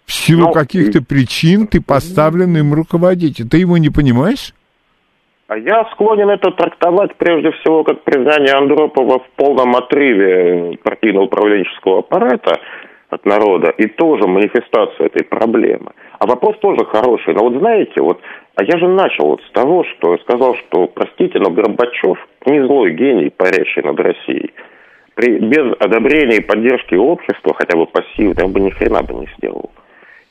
В силу каких-то причин ты поставлен им руководить. И ты его не понимаешь? А я склонен это трактовать прежде всего как признание Андропова в полном отрыве партийно-управленческого аппарата от народа и тоже манифестацию этой проблемы. А вопрос тоже хороший. Но а я же начал с того, что сказал, что, простите, но Горбачев не злой гений, парящий над Россией. Без одобрения и поддержки общества, хотя бы пассивно, он бы ни хрена бы не сделал.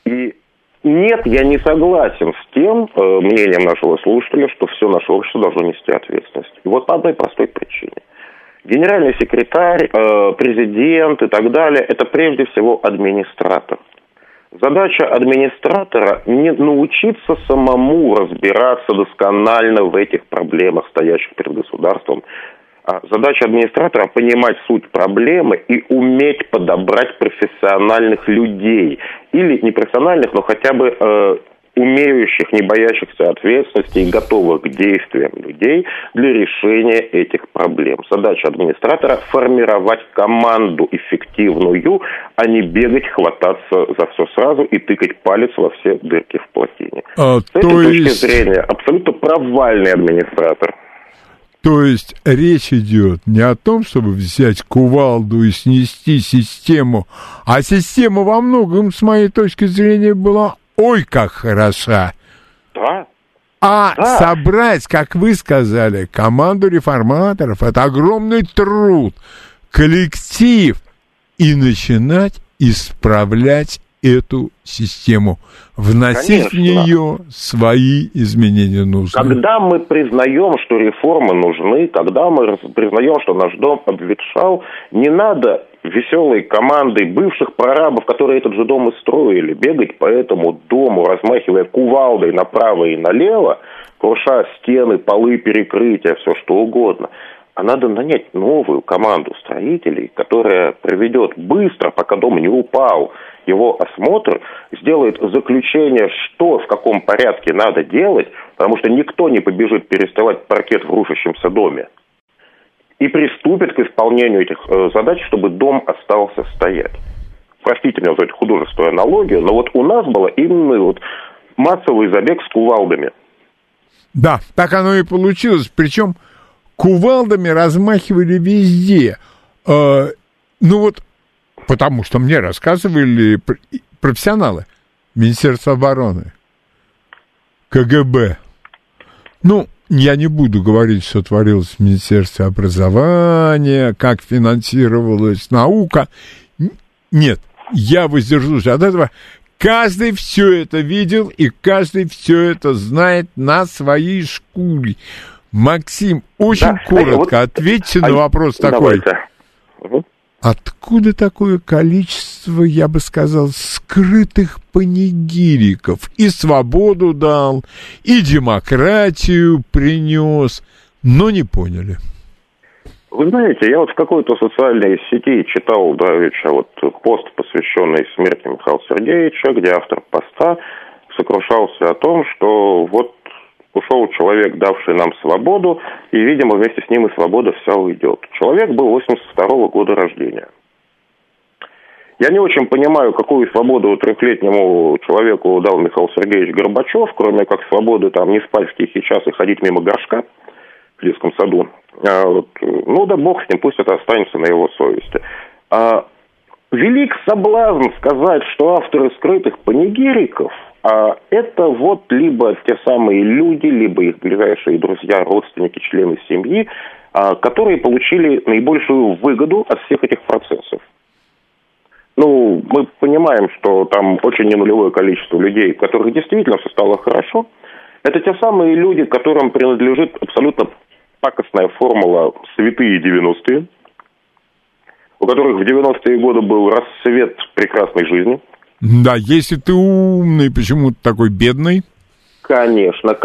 И Нет, я не согласен с тем мнением нашего слушателя, что все наше общество должно нести ответственность. И вот по одной простой причине. Генеральный секретарь, президент и так далее – это прежде всего администратор. Задача администратора – не научиться самому разбираться досконально в этих проблемах, стоящих перед государством. Задача администратора – понимать суть проблемы и уметь подобрать профессиональных людей. Или не профессиональных, но хотя бы умеющих, не боящихся ответственности и готовых к действиям людей для решения этих проблем. Задача администратора – формировать команду эффективную, а не бегать, хвататься за все сразу и тыкать палец во все дырки в плотине. С этой точки зрения абсолютно провальный администратор. То есть речь идет не о том, чтобы взять кувалду и снести систему, а система во многом, с моей точки зрения, была ой как хороша. Да. Собрать, как вы сказали, команду реформаторов – это огромный труд, коллектив, и начинать исправлять эту систему, вносить в нее свои изменения нужны. Когда мы признаем, что реформы нужны, когда мы признаем, что наш дом обветшал, не надо веселой командой бывших прорабов, которые этот же дом и строили, бегать по этому дому, размахивая кувалдой направо и налево, круша стены, полы, перекрытия, все что угодно. А надо нанять новую команду строителей, которая проведет быстро, пока дом не упал, его осмотр, сделает заключение, что в каком порядке надо делать, потому что никто не побежит переставать паркет в рушащемся доме, и приступит к исполнению этих задач, чтобы дом остался стоять. Простите меня за эту художественную аналогию, но вот у нас было именно вот массовый забег с кувалдами. Да, так оно и получилось, причем кувалдами размахивали везде. Потому что мне рассказывали профессионалы Министерства обороны, КГБ. Я не буду говорить, что творилось в Министерстве образования, как финансировалась наука. Нет, я воздержусь от этого. Каждый все это видел и каждый все это знает на своей шкуре. Максим, очень коротко ответьте на вопрос такой. Откуда такое количество, я бы сказал, скрытых панигириков? И свободу дал, и демократию принес, но не поняли. Вы знаете, я в какой-то социальной сети читал давеча пост, посвященный смерти Михаила Сергеевича, где автор поста сокрушался о том, что ушел человек, давший нам свободу, и, видимо, вместе с ним и свобода вся уйдет. Человек был 82-го года рождения. Я не очень понимаю, какую свободу трехлетнему человеку дал Михаил Сергеевич Горбачев, кроме как свободы не спать в тихий час и ходить мимо горшка в детском саду. Да бог с ним, пусть это останется на его совести. Велик соблазн сказать, что авторы скрытых панигириков это либо те самые люди, либо их ближайшие друзья, родственники, члены семьи, которые получили наибольшую выгоду от всех этих процессов. Мы понимаем, что там очень ненулевое количество людей, у которых действительно все стало хорошо. Это те самые люди, которым принадлежит абсолютно пакостная формула «святые 90-е», у которых в 90-е годы был расцвет прекрасной жизни. Да, если ты умный, почему ты такой бедный? Конечно.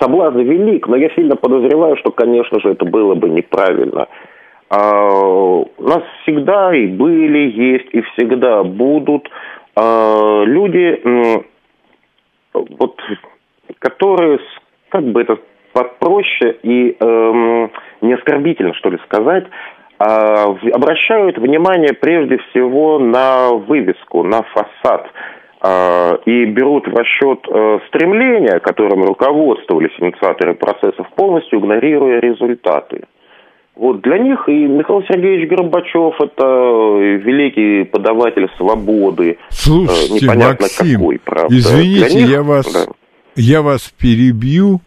Соблазн велик, но я сильно подозреваю, что, конечно же, это было бы неправильно. У нас всегда и были, есть и всегда будут люди, которые, попроще и не оскорбительно, что ли, сказать, обращают внимание прежде всего на вывеску, на фасад, и берут в расчет стремления, которым руководствовались инициаторы процессов, полностью игнорируя результаты. Для них и Михаил Сергеевич Горбачев – это великий подаватель свободы. Слушайте, непонятно Максим, какой, правда. Извините, них... я вас перебью.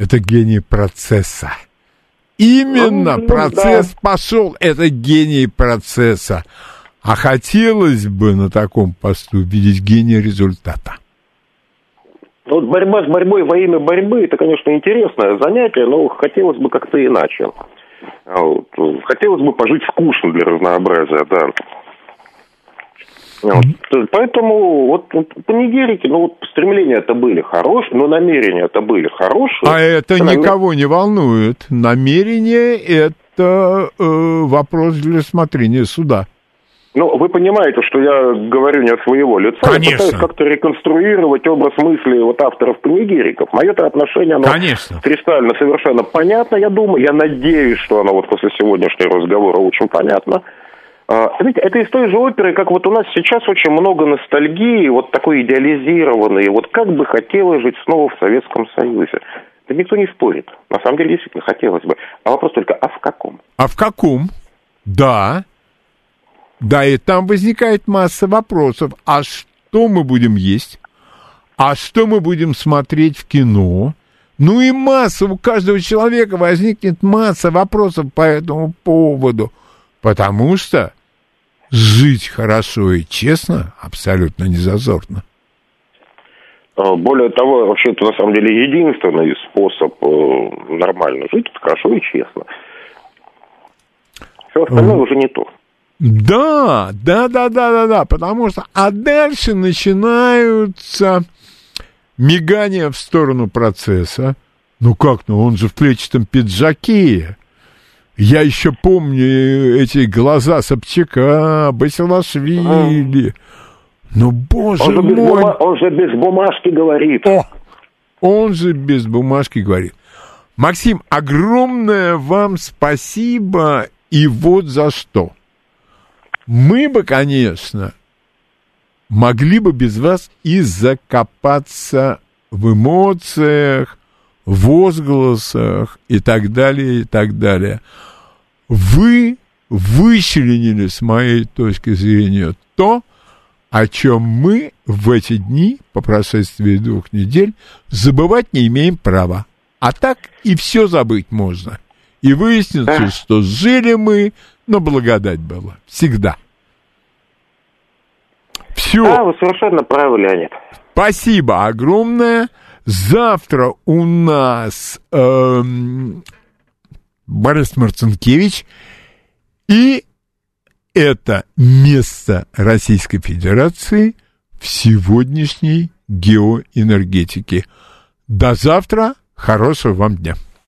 Это гений процесса. Именно процесс пошел. Это гений процесса. А хотелось бы на таком посту видеть гения результата. Вот борьба с борьбой во имя борьбы, это, конечно, интересное занятие, но хотелось бы как-то иначе. Вот. Хотелось бы пожить скучно для разнообразия, да. Вот. Поэтому вот по Нигерике, ну вот стремления-то были хорошие, но намерения-то были хорошие. А это никого не волнует. Намерение — это вопрос для рассмотрения суда. Ну, вы понимаете, что я говорю не от своего лица. Конечно. Я пытаюсь как-то реконструировать образ мысли вот авторов панигириков. Мое-то отношение, оно кристально, совершенно понятно, я думаю. Я надеюсь, что оно вот после сегодняшнего разговора очень понятно. Знаете, это из той же оперы, как вот у нас сейчас очень много ностальгии, вот такой идеализированной, вот как бы хотелось жить снова в Советском Союзе. Да никто не спорит. На самом деле, действительно, хотелось бы. А вопрос только, а в каком? А в каком? Да. Да, и там возникает масса вопросов. А что мы будем есть? А что мы будем смотреть в кино? Ну и масса, у каждого человека возникнет масса вопросов по этому поводу. Потому что жить хорошо и честно абсолютно не зазорно. Более того, вообще это на самом деле единственный способ нормально жить, это хорошо и честно. Все остальное уже не то. Да, потому что... А дальше начинаются мигания в сторону процесса. Ну как, ну он же в клетчатом пиджаке. Я еще помню эти глаза Собчака, Басилашвили. Ну, боже мой! Он же без бумажки говорит. Он же без бумажки говорит. Максим, огромное вам спасибо, и вот за что. Мы бы, конечно, могли бы без вас и закопаться в эмоциях, в возгласах и так далее, и так далее. Вы вычленили, с моей точки зрения, то, о чем мы в эти дни, по прошествии 2 недель, забывать не имеем права. А так и все забыть можно. И выяснится, что жили мы... Но благодать была. Всегда. Все. Да, вы совершенно правы, Леонид. Спасибо огромное. Завтра у нас Борис Марцинкевич. И это место Российской Федерации в сегодняшней геоэнергетике. До завтра. Хорошего вам дня.